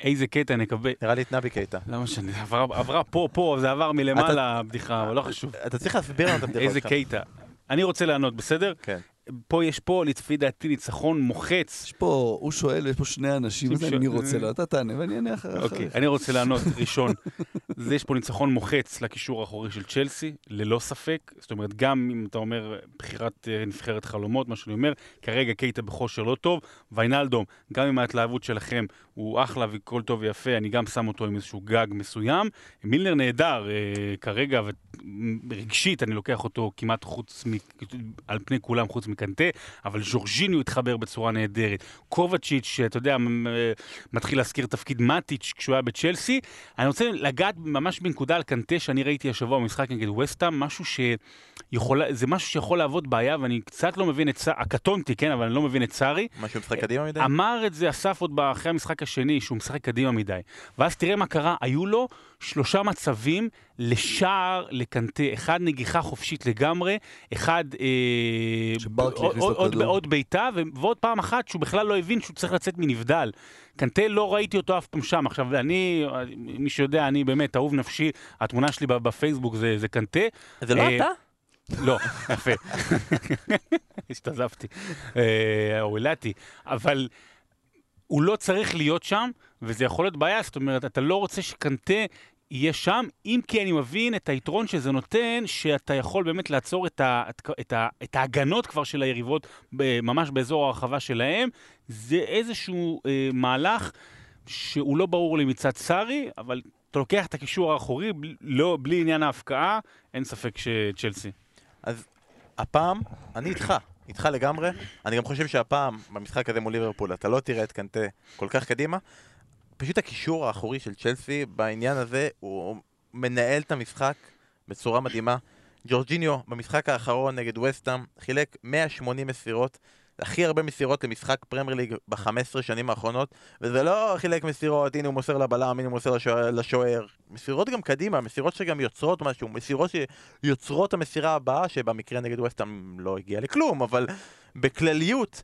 איזה קטע נקבל? נראה לי את נבי קייטה. למה שאני עברה פה, זה עבר מלמעלה הבדיחה, אבל לא חשוב. אתה צריך להסביר לנו את הבדיחה. איזה קייטה. אני רוצה לענות, בסדר? כן. פה יש פה, לפי דעתי, ניצחון מוחץ. יש פה, הוא שואל, יש פה שני אנשים, אני רוצה לענות, אתה תענה, ואני אענה אחר. אוקיי, אני רוצה לענות ראשון. יש פה ניצחון מוחץ לקישור האחורי של צ'לסי, ללא ספק. זאת אומרת, גם אם אתה אומר בחירת נבחרת חלומות, מה שאני אומר, כרגע קייטה בחושר לא טוב, ויינלדום, גם אם ההתלהבות שלכם הוא אחלה וכל טוב ויפה, אני גם שם אותו עם איזשהו גג מסוים. מילנר נהדר, כרגע, רגשית, אני לוקח אותו כמעט חוץ, על פני כולם, חוץ קנתה, אבל ז'ורג'יניו התחבר בצורה נהדרת. קובצ'יץ', אתה יודע, מתחיל להזכיר תפקיד מטיץ' כשהוא היה בצ'לסי. אני רוצה לגעת ממש בנקודה על קנתה שאני ראיתי השבוע במשחק נגד וסטהאם, זה משהו שיכול לעבוד בעיה, ואני קצת לא מבין את סארי, הקטונתי, כן, אבל אני לא מבין את סארי. משהו משחק קדימה מדי? אמר את זה אסף עוד אחרי המשחק השני, שהוא משחק קדימה מדי. ואז תראה מה קרה, היו לו 3 מצבים לשער לקנתה, אחד נגיחה חופשית לגמרי, אחד עוד ביתה, ועוד פעם אחת שהוא בכלל לא הבין שהוא צריך לצאת מנבדל. קנתה לא ראיתי אותו אף פעם שם. עכשיו, מי שיודע, אני באמת אהוב נפשי, התמונה שלי בפייסבוק זה קנתה. זה לא אתה? לא, יפה. השתזפתי. הולדתי. אבל הוא לא צריך להיות שם, וזה יכול להיות בעיה. זאת אומרת, אתה לא רוצה שקנתה יהיה שם, אם כי אני מבין את היתרון שזה נותן, שאתה יכול באמת לעצור את ההגנות כבר של היריבות, ממש באזור הרחבה שלהם. זה איזשהו מהלך שהוא לא ברור לי מצד סארי, אבל אתה לוקח את הקישור האחורי, בלי עניין ההפקעה, אין ספק שצ'לסי. אז הפעם, אני איתך לגמרי, אני גם חושב שהפעם, במשחק הזה מול ליברפול, אתה לא תראה את קנתה כל כך קדימה, פשוט הקישור האחורי של צ'לסי בעניין הזה, הוא מנהל את המשחק בצורה מדהימה. ג'ורג'יניו במשחק האחרון נגד וסטהאם חילק 180 מסירות, הכי הרבה מסירות למשחק פרמייר ליג ב-15 שנים האחרונות, וזה לא חילק מסירות, הנה הוא מוסר לבלם, הנה הוא מוסר לשוער. מסירות גם קדימה, מסירות שגם יוצרות משהו, מסירות שיוצרות המסירה הבאה, שבמקרה נגד וסטהאם לא הגיע לכלום, אבל בכלליות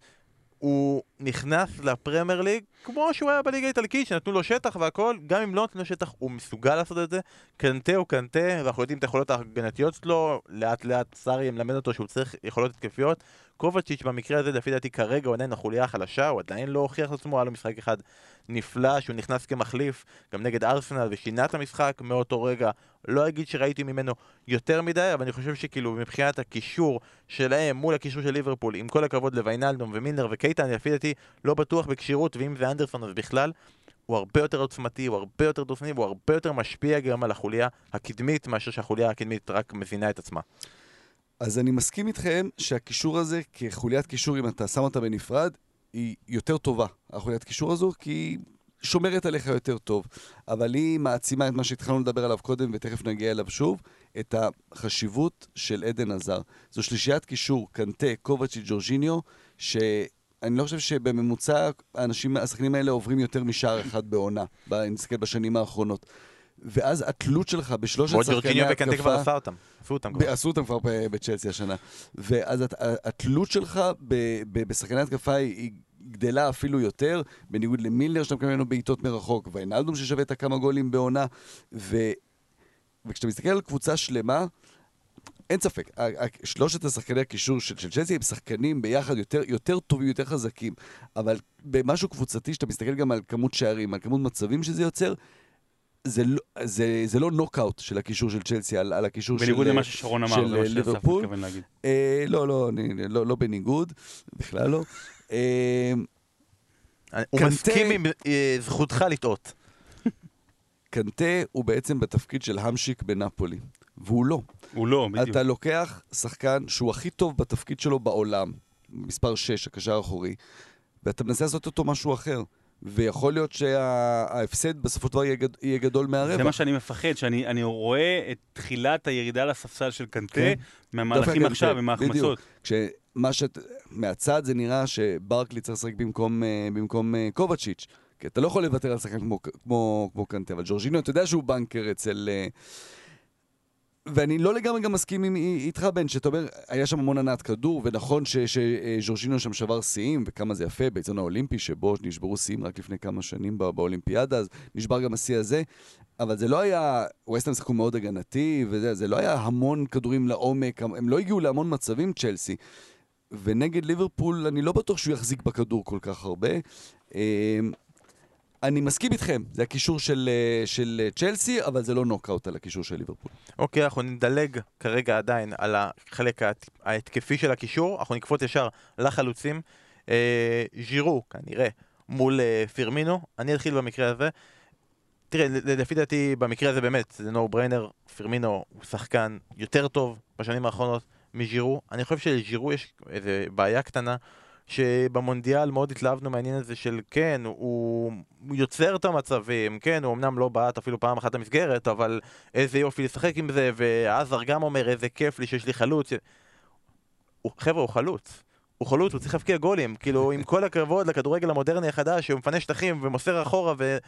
הוא נכנס לפרמייר ליג, כמו שהוא היה בליגה האיטלקית, שנתנו לו שטח והכל, גם אם לא נתנו לו שטח, הוא מסוגל לעשות את זה. קנתה הוא קנתה, ואנחנו יודעים את היכולות ההגנתיות שלו, לאט לאט סארי מלמד אותו שהוא צריך יכולות התקפיות. קובצ'יץ' במקרה הזה, לפי דעתי, כרגע הוא עדיין החוליה החלשה, הוא עדיין לא הוכיח את עצמו, היה לו משחק אחד נפלא, שהוא נכנס כמחליף, גם נגד ארסנל, ושינה את המשחק מאותו רגע. לא אגיד שראיתי ממנו יותר מדי, אבל אני חושב שכאילו מבחינת הקישור שלהם מול הקישור של ליברפול, עם כל הכבוד לוויינלדום ומילנר וקייטה, אני לפי דעתי לא בטוח בקשירות, ואם זה אנדרסון אז בכלל, הוא הרבה יותר עוצמתי, הוא הרבה יותר דופני, הוא הרבה יותר משפיע גם על החוליה הקדמית, מאשר שהחוליה הקדמית רק מבינה את עצמה. אז אני מסכים איתכם שהקישור הזה, כחוליית קישור, אם אתה שם אותה בנפרד, היא יותר טובה, החוליית קישור הזו, כי היא שומרת עליך יותר טוב. אבל היא מעצימה את מה שהתחלנו לדבר עליו קודם, ותכף נגיע אליו שוב, את החשיבות של עדן עזר. זו שלישיית קישור, קנתה, קובצ'י, ג'ורג'יניו, אני לא חושב שבממוצע האנשים, השחקנים האלה עוברים יותר משער אחד בעונה, אני מסתכל בשנים האחרונות. ואז התלות שלך בשלושת שחקני ההתקפה... וקנתה כבר עשו אותם. עשו אותם כבר בצ'לסי השנה. ואז התלות שלך בשחקני ההתקפה היא גדלה אפילו יותר, בניגוד למילר שאתה מקבל לנו בעיתות מרחוק, ואינלדום ששווה את כמה גולים בעונה. וכשאתה מסתכל על קבוצה שלמה, אין ספק, שלושת השחקני הקישור של צ'לסי הם שחקנים ביחד יותר טובים, יותר חזקים. אבל במשהו קבוצתי, שאתה מסתכל גם על כמות שערים, על כמות מצבים שזה יוצר, זה לא נוקאוט של הקישור של צ'לסי, על הקישור של ליברפול. בניגוד למה ששרון אמר, זה מה שסף מתכוון להגיד. לא בניגוד, בכלל לא. הוא מסכים עם זכותך לטעות. קנתה הוא בעצם בתפקיד של המשיק בנאפולי, והוא לא. הוא לא, בדיוק. אתה לוקח שחקן שהוא הכי טוב בתפקיד שלו בעולם, מספר 6, הקשר האחורי, ואתה מנסה לעשות אותו משהו אחר. ויכול להיות שההפסד בסופו של דבר יהיה גדול מהרבע. זה מה שאני מפחד, שאני רואה את תחילת הירידה לספסל של קנתה, מהמהלכים עכשיו, ומההחמצות. מהצד זה נראה שברקלי צריך לשחק במקום קובצ'יץ', כי אתה לא יכול לוותר על שחקן כמו קנתה, אבל ג'ורג'יניו, אתה יודע שהוא בנקר אצל... ואני לא לגמרי גם מסכים איתך, בן, שאתה אומר, היה שם המון ענת כדור, ונכון שז'ורג'ינו שם שבר שיאים, וכמה זה יפה, בעיצון האולימפי, שבו נשברו שיאים רק לפני כמה שנים באולימפיאדה, אז נשבר גם השיא הזה, אבל זה לא היה, ווסטהאם שחקו מאוד הגנתי, וזה לא היה המון כדורים לעומק, הם לא הגיעו להמון מצבים, צ'לסי, ונגד ליברפול, אני לא בטוח שהוא יחזיק בכדור כל כך הרבה, אני מסכים איתכם, זה הקישור של צ'לסי, אבל זה לא נוקאוט על הקישור של ליברפול. אוקיי, אנחנו נדלג כרגע עדיין על החלק ההתקפי של הקישור, אנחנו נקפוץ ישר לחלוצים. ג'ירו, כנראה, מול פירמינו, אני אתחיל במקרה הזה. תראה, לפי דעתי, במקרה הזה באמת, זה נו בריינר, פירמינו הוא שחקן יותר טוב בשנים האחרונות מג'ירו. אני חושב שלג'ירו יש איזו בעיה קטנה, שבמונדיאל מאוד התלהבנו מהעניין הזה של כן, הוא יוצר את המצבים, כן, הוא אמנם לא בעט אפילו פעם אחת למסגרת, אבל איזה יופי לשחק עם זה, ועזר גם אומר איזה כיף לי שיש לי חלוץ. חבר'ה, הוא חלוץ. הוא חלוץ, הוא צריך להפקיע גולים, כאילו עם כל הכבוד לכדורגל המודרני החדש, שהוא מפנה שטחים ומוסר אחורה ו...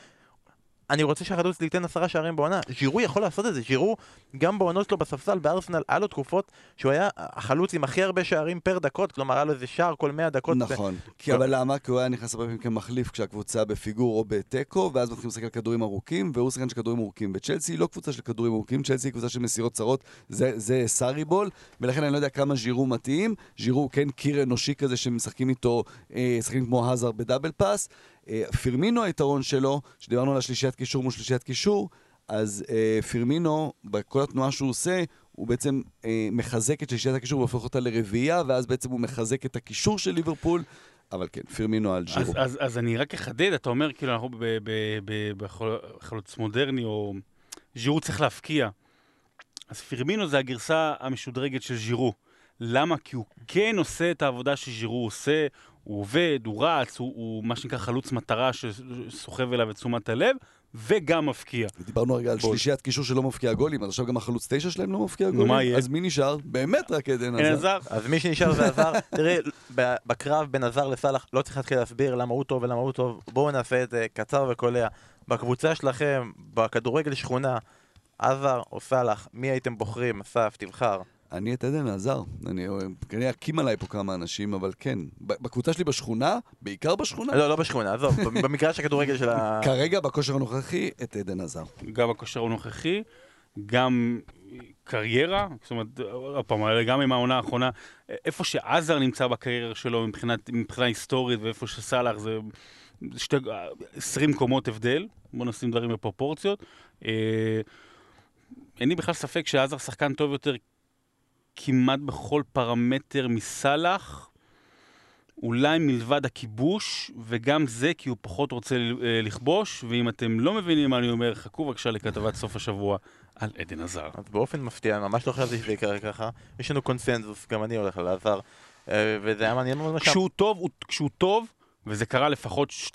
אני רוצה שהחלוץ ייתן 10 שערים בעונה. ג'ירו יכול לעשות את זה. ג'ירו, גם בעונות שלו בספסל בארסנל, היה לו תקופות שהוא היה החלוץ עם הכי הרבה שערים פר דקות, כלומר היה לו איזה שער כל 100 דקות. נכון. אבל למה? כי הוא היה נכנס הרבה פעמים כמחליף כשהקבוצה בפיגור או בטקו, ואז מתחילים לשחק על כדורים ארוכים, והוא שחקן של כדורים ארוכים. וצ'לסי היא לא קבוצה של כדורים ארוכים, צ'לסי היא קבוצה של מסירות צרות, זה סארי בול, ולכן אני לא יודע כמה ג'ירו מתאים. ג'ירו כן קיר אנושי כזה שמשחקים איתו, שחקנים כמו עזר בדאבל פאס. פירמינו היתרון שלו, שדיברנו על השלישיית קישור מול שלישיית קישור, אז פירמינו, בכל התנועה שהוא עושה, הוא בעצם מחזק את שלישיית הקישור והופך אותה לרביעייה, ואז בעצם הוא מחזק את הקישור של ליברפול, אבל כן, פירמינו על ג'ירו. אז אני רק אחדד, אתה אומר כאילו אנחנו בחלוץ מודרני, או ג'ירו צריך להפקיע. אז פירמינו זה הגרסה המשודרגת של ג'ירו. למה? כי הוא כן עושה את העבודה שג'ירו עושה, הוא עובד, הוא רץ, הוא מה שנקרא חלוץ מטרה שסוחב אליו את תשומת הלב, וגם מפקיע. דיברנו רגע על שלישיית קישור שלא מפקיע גולים, אז עכשיו גם החלוץ 9 שלהם לא מפקיע גולים, אז מי נשאר? באמת רק עדן עזר. אז מי שנשאר זה עזר. תראה, בקרב בין עזר לסלח, לא צריך להתחיל להסביר למה הוא טוב ולמה הוא טוב, בואו נעשה את זה קצר וקולע. בקבוצה שלכם, בכדורגל שכונה, עזר או סלח, מי הייתם בוחרים? אסף, תבחר. אני את עדן עזר, אני אקים עליי פה כמה אנשים, אבל כן, בקבוצה שלי בשכונה, בעיקר בשכונה. לא, לא בשכונה, עזוב, במגרש הכדורגל של ה... כרגע, בכושר הנוכחי, את עדן עזר. גם בכושר הנוכחי, גם קריירה, זאת אומרת, גם עם העונה האחרונה, איפה שעזר נמצא בקריירה שלו מבחינה היסטורית, ואיפה שסלח זה 20 קומות הבדל, בוא נשים דברים בפרופורציות. אין לי בכלל ספק שעזר שחקן טוב יותר כמעט בכל פרמטר מסלח, אולי מלבד הכיבוש, וגם זה כי הוא פחות רוצה לכבוש, ואם אתם לא מבינים מה אני אומר, חכו בבקשה לכתבת סוף השבוע על עדן עזר. אז באופן מפתיע, ממש לא חשבתי שזה יקרה ככה, יש לנו קונסנזוס, גם אני הולך על עזר, וזה היה מעניין מאוד משם. כשהוא טוב, וזה קרה לפחות 2-3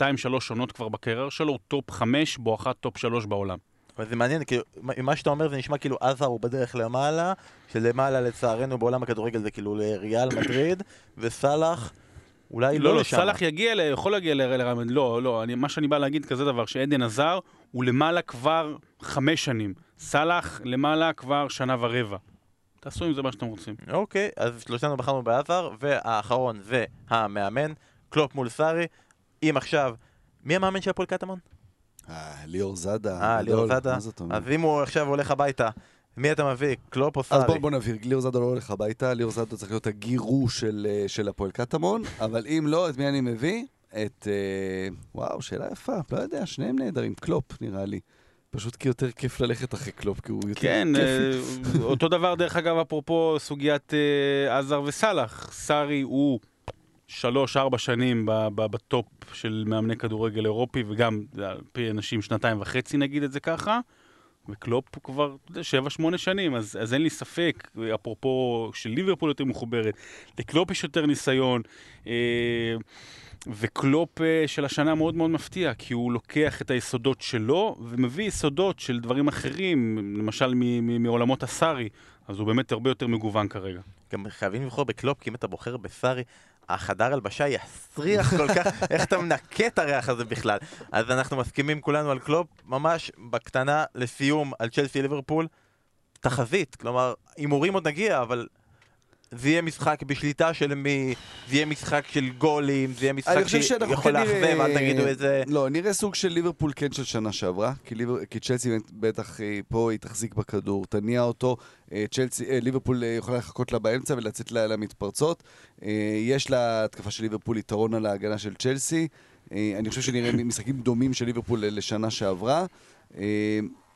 עונות כבר בקריירה שלו, הוא טופ 5, בואכה טופ 3 בעולם. אבל זה מעניין, כאילו, מה שאתה אומר זה נשמע כאילו עזר הוא בדרך למעלה, שלמעלה לצערנו בעולם הכדורגל זה כאילו לריאל מדריד, וסלח אולי לא לשם. לא, סלח יגיע, יכול להגיע לרמד. לא, לא, מה שאני בא להגיד כזה דבר, שעדן עזר הוא למעלה כבר 5 שנים. סלח למעלה כבר 1.25 שנה. תעשו עם זה מה שאתם רוצים. אוקיי, אז שלושתנו בחרנו בעזר, והאחרון זה המאמן, קלופ מול סארי. אם עכשיו, מי המאמן של הפועל קטמון? ליאור זאדה. ליאור זאדה. אז אם הוא עכשיו הולך הביתה, מי אתה מביא? קלופ או סארי? אז בוא נבהיר, ליאור זאדה לא הולך הביתה, ליאור זאדה צריך להיות הגירו של הפועל קטמון, אבל אם לא, את מי אני מביא? את... וואו, שאלה יפה, לא יודע, שניהם נהדרים, קלופ נראה לי. פשוט כי יותר כיף ללכת אחרי קלופ, כי הוא יותר כיף. כן, אותו דבר דרך אגב, אפרופו סוגיית עזר וסלח, סארי הוא 3-4 שנים בטופ של מאמני כדורגל אירופי, וגם פי אנשים 2.5 נגיד את זה ככה, וקלופ הוא כבר 7-8 שנים, אז אין לי ספק, אפרופו של ליברפול יותר מחוברת, לקלופ יש יותר ניסיון, וקלופ של השנה מאוד מאוד מפתיע, כי הוא לוקח את היסודות שלו, ומביא יסודות של דברים אחרים, למשל מעולמות הסארי, אז הוא באמת הרבה יותר מגוון כרגע. גם חייבים לבחור בקלופ, כי אם אתה בוחר בסארי, החדר הלבשה יסריח כל כך, איך אתה מנקה את הריח הזה בכלל. אז אנחנו מסכימים כולנו על קלופ, ממש בקטנה לסיום על צ'לסי ליברפול, תחזית, כלומר, הימורים עוד נגיע, אבל... זה יהיה משחק בשליטה של מי, זה יהיה משחק של גולים, זה יהיה משחק שיכול להחזם, אל תגידו את זה. לא, נראה סוג של ליברפול כן של שנה שעברה, כי צ'לסי בטח פה היא תחזיק בכדור, תניע אותו, ליברפול יכולה לחכות לה באמצע ולצאת לה למתפרצות, יש לה התקפה של ליברפול יתרון על ההגנה של צ'לסי, אני חושב שנראה משחקים דומים של ליברפול לשנה שעברה,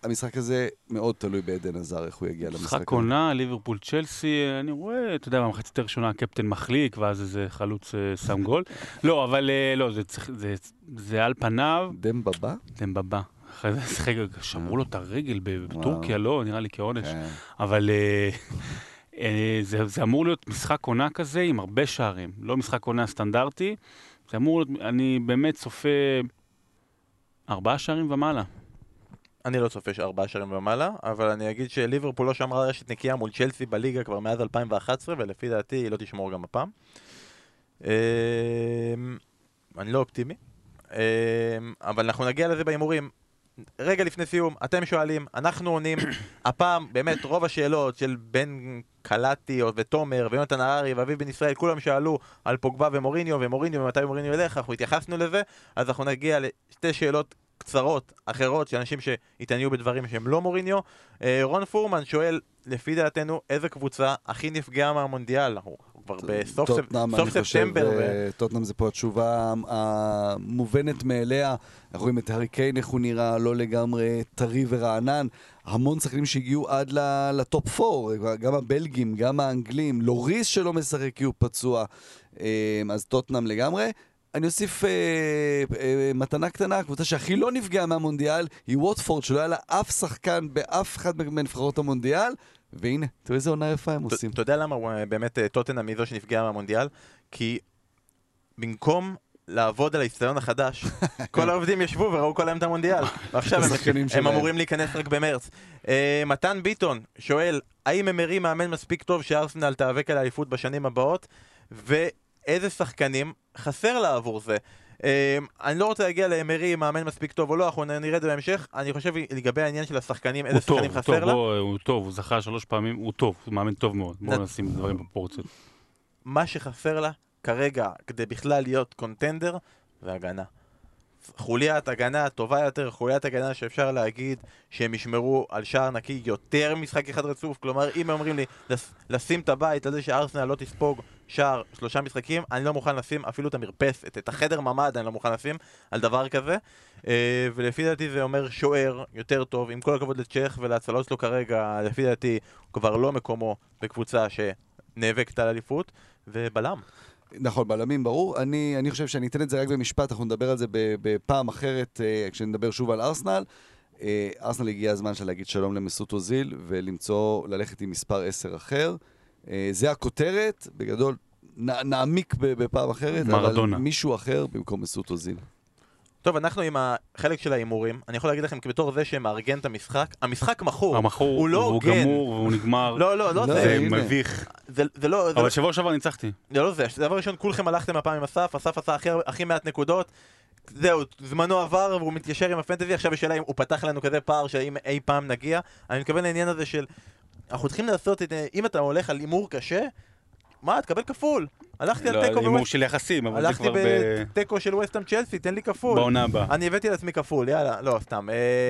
המשחק הזה מאוד תלוי בעדן עזר, איך הוא יגיע למשחק. משחק עונה, ליברפול צ'לסי, אני רואה, אתה יודע, במחצית הראשונה הקפטן מחליק, ואז איזה חלוץ שם גול. לא, אבל לא, זה על פניו. דמבבה? דמבבה. אחרי זה שחק, שמרו לו את הרגל בטורקיה, לא, נראה לי כעונש. אבל זה אמור להיות משחק עונה כזה עם הרבה שערים, לא משחק עונה סטנדרטי. זה אמור להיות, אני באמת צופה 4 שערים ומעלה. אני לא צופה 4 שערים ומעלה, אבל אני אגיד שליברפול לא שמרה רשת נקייה מול צ'לסי בליגה כבר מאז 2011, ולפי דעתי היא לא תשמור גם הפעם. אני לא אופטימי, אבל אנחנו נגיע לזה בהימורים. רגע לפני סיום, אתם שואלים, אנחנו עונים. הפעם באמת רוב השאלות של בן קלטי ותומר ויונתן הררי ואביב בן ישראל, כולם שאלו על פוגבה ומוריניו, ומתי מוריניו ילך, אנחנו התייחסנו לזה, אז אנחנו נגיע לשתי שאלות קצרות אחרות של אנשים שהתעניינו בדברים שהם לא מוריניו. רון פורמן שואל, לפי דעתנו, איזה קבוצה הכי נפגעה מהמונדיאל? הוא כבר בסוף ספטמבר. טוטנאם זה פה התשובה המובנת מאליה. אנחנו רואים את הארי קיין, איך הוא נראה לא לגמרי טרי ורענן. המון שחקנים שהגיעו עד לטופ 4, גם הבלגים, גם האנגלים. לוריס שלא משחק כי הוא פצוע. אז טוטנאם לגמרי. אני אוסיף מתנה קטנה, קבוצה שהכי לא נפגעה מהמונדיאל היא ווטפורד, שלא היה לה אף שחקן באף אחד מנבחרות המונדיאל, והנה, תראו איזה עונה יפה הם עושים. אתה יודע למה באמת טוטנהאם היא זו שנפגעה מהמונדיאל? כי במקום לעבוד על האיצטדיון החדש, כל העובדים ישבו וראו כל היום את המונדיאל, ועכשיו הם אמורים להיכנס רק במרץ. מתן ביטון שואל, האם אמרי מאמן מספיק טוב שארסנל תאבק על האליפות בשנים הבאות, ואיזה שחקנים חסר לה עבור זה? אני לא רוצה להגיע לאמרי, מאמן מספיק טוב או לא, אנחנו נראה את זה בהמשך. אני חושב לגבי העניין של השחקנים, איזה שחקנים חסר לה? הוא טוב, הוא זכה 3 פעמים, הוא טוב, הוא מאמן טוב מאוד. בואו נשים דברים בפרוציות. מה שחסר לה כרגע, כדי בכלל להיות קונטנדר, זה הגנה. חוליית הגנה טובה יותר, חוליית הגנה שאפשר להגיד שהם ישמרו על שער נקי יותר משחק אחד רצוף, כלומר אם אומרים לי לשים את הבית על זה שארסנל לא תספוג שער 3 משחקים, אני לא מוכן לשים אפילו את המרפסת, את החדר ממ"ד אני לא מוכן לשים על דבר כזה, ולפי דעתי זה אומר שוער יותר טוב, עם כל הכבוד לצ'ך ולהצלות לו כרגע, לפי דעתי הוא כבר לא מקומו בקבוצה שנאבקת על אליפות, ובלם. נכון, בלמים ברור. אני חושב שאני אתן את זה רק במשפט, אנחנו נדבר על זה בפעם אחרת, כשנדבר שוב על ארסנל. ארסנל הגיע הזמן של להגיד שלום למסות אוזיל, ולמצוא, ללכת עם מספר 10 אחר. זה הכותרת, בגדול, נעמיק בפעם אחרת, מרדונה. אבל מישהו אחר במקום מסות אוזיל. טוב, אנחנו עם החלק של האימורים, אני יכול להגיד לכם כי בתור זה שמארגן את המשחק, המשחק מכור, הוא לא הוגן. הוא גמור והוא נגמר. לא, זה מביך. אבל שבוע שעבר ניצחתי. לא זה, דבר ראשון, כולכם הלכתם הפעם עם אסף, אסף עשה הכי מעט נקודות, זהו, זמנו עבר והוא מתיישר עם הפנטזי, עכשיו השאלה אם הוא פתח לנו כזה פער שאם אי פעם נגיע, אני מתכוון לעניין הזה של, אנחנו צריכים לעשות את, אם אתה הולך על אימור קשה, מה, תקבל כפול. הלכתי על טקו הימור של יחסים, אבל זה כבר ב... הלכתי בטקו של ווסטהאם צ'לסי, תן לי כפול. בעונה הבאה. אני הבאתי לעצמי כפול, יאללה, לא, סתם.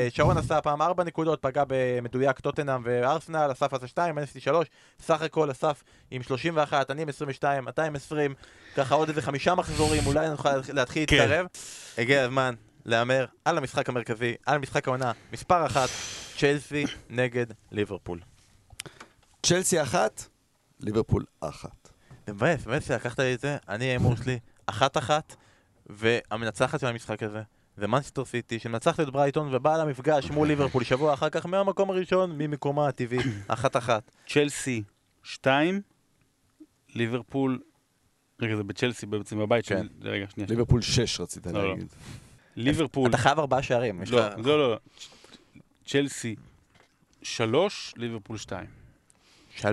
שרון עשה פעם 4 נקודות, פגע במדויק טוטנהאם וארסנל, אסף עשה 2, אני עשיתי 3, סך הכל אסף עם 31, אני עם 22, 220, ככה עוד איזה 5 מחזורים, אולי נוכל להתחיל להתקרב. הגיע הזמן להמר על המשחק המרכזי, על משחק העונה, מספר 1, צ'לסי נגד ליברפול. צ'לסי 1, ליברפול 1. מבאס, לקחת לי את זה, אני האמור שלי 1-1, והמנצחת של המשחק הזה זה מנצ'סטר סיטי, שמנצחת את ברייטון ובאה למפגש מול ליברפול שבוע אחר כך מהמקום הראשון, ממקומה הטבעי, 1-1. צ'לסי 2, ליברפול, רגע זה בצ'לסי בעצם בבית שלי, רגע שנייה. ליברפול 6 רצית להגיד. ליברפול... אתה חייב 4 שערים. לא, צ'לסי 3, ליברפול 2. 3-2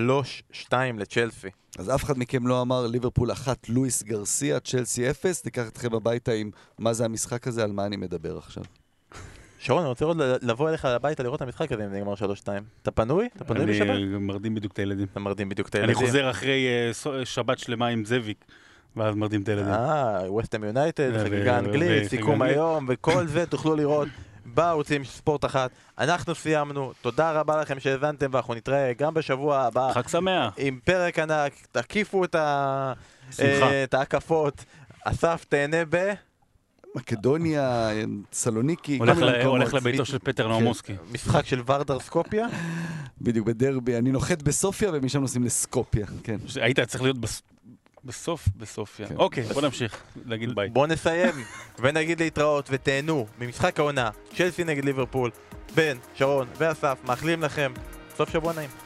לצ'לסי. אז אף אחד מכם לא אמר ליברפול 1, לואיס גרסיה, צ'לסי 0, ניקח אתכם הביתה עם מה זה המשחק הזה, על מה אני מדבר עכשיו. שרון, אני רוצה עוד לבוא אליך הביתה לראות את המשחק הזה אם נגמר 3-2. אתה פנוי? אתה פנוי בשבת? אני מרדים בדיוק את הילדים. אתה מרדים בדיוק את הילדים. אני חוזר אחרי שבת שלמה עם זאביק, ואז מרדים את הילדים. ווסטהאם יונייטד, חגיגה אנגלית, סיכום היום, וכל זה תוכלו לראות. בערוצים ספורט אחת, אנחנו סיימנו, תודה רבה לכם שהזנתם ואנחנו נתראה גם בשבוע הבא חג שמח עם פרק ענק, תקיפו את ההקפות, אסף תהנה ב... מקדוניה, סלוניקי הולך לביתו של פטר נאומוסקי משחק של ורדר סקופיה בדיוק בדרבי, אני נוחת בסופיה ומשם נוסעים לסקופיה היית צריך להיות בסופיה. אוקיי, בוא נמשיך להגיד ביי. בוא נסיים ונגיד להתראות ותהנו ממשחק העונה צ'לסי נגד ליברפול. בן, שרון ואסף, מאחלים לכם סוף שבוע נעים.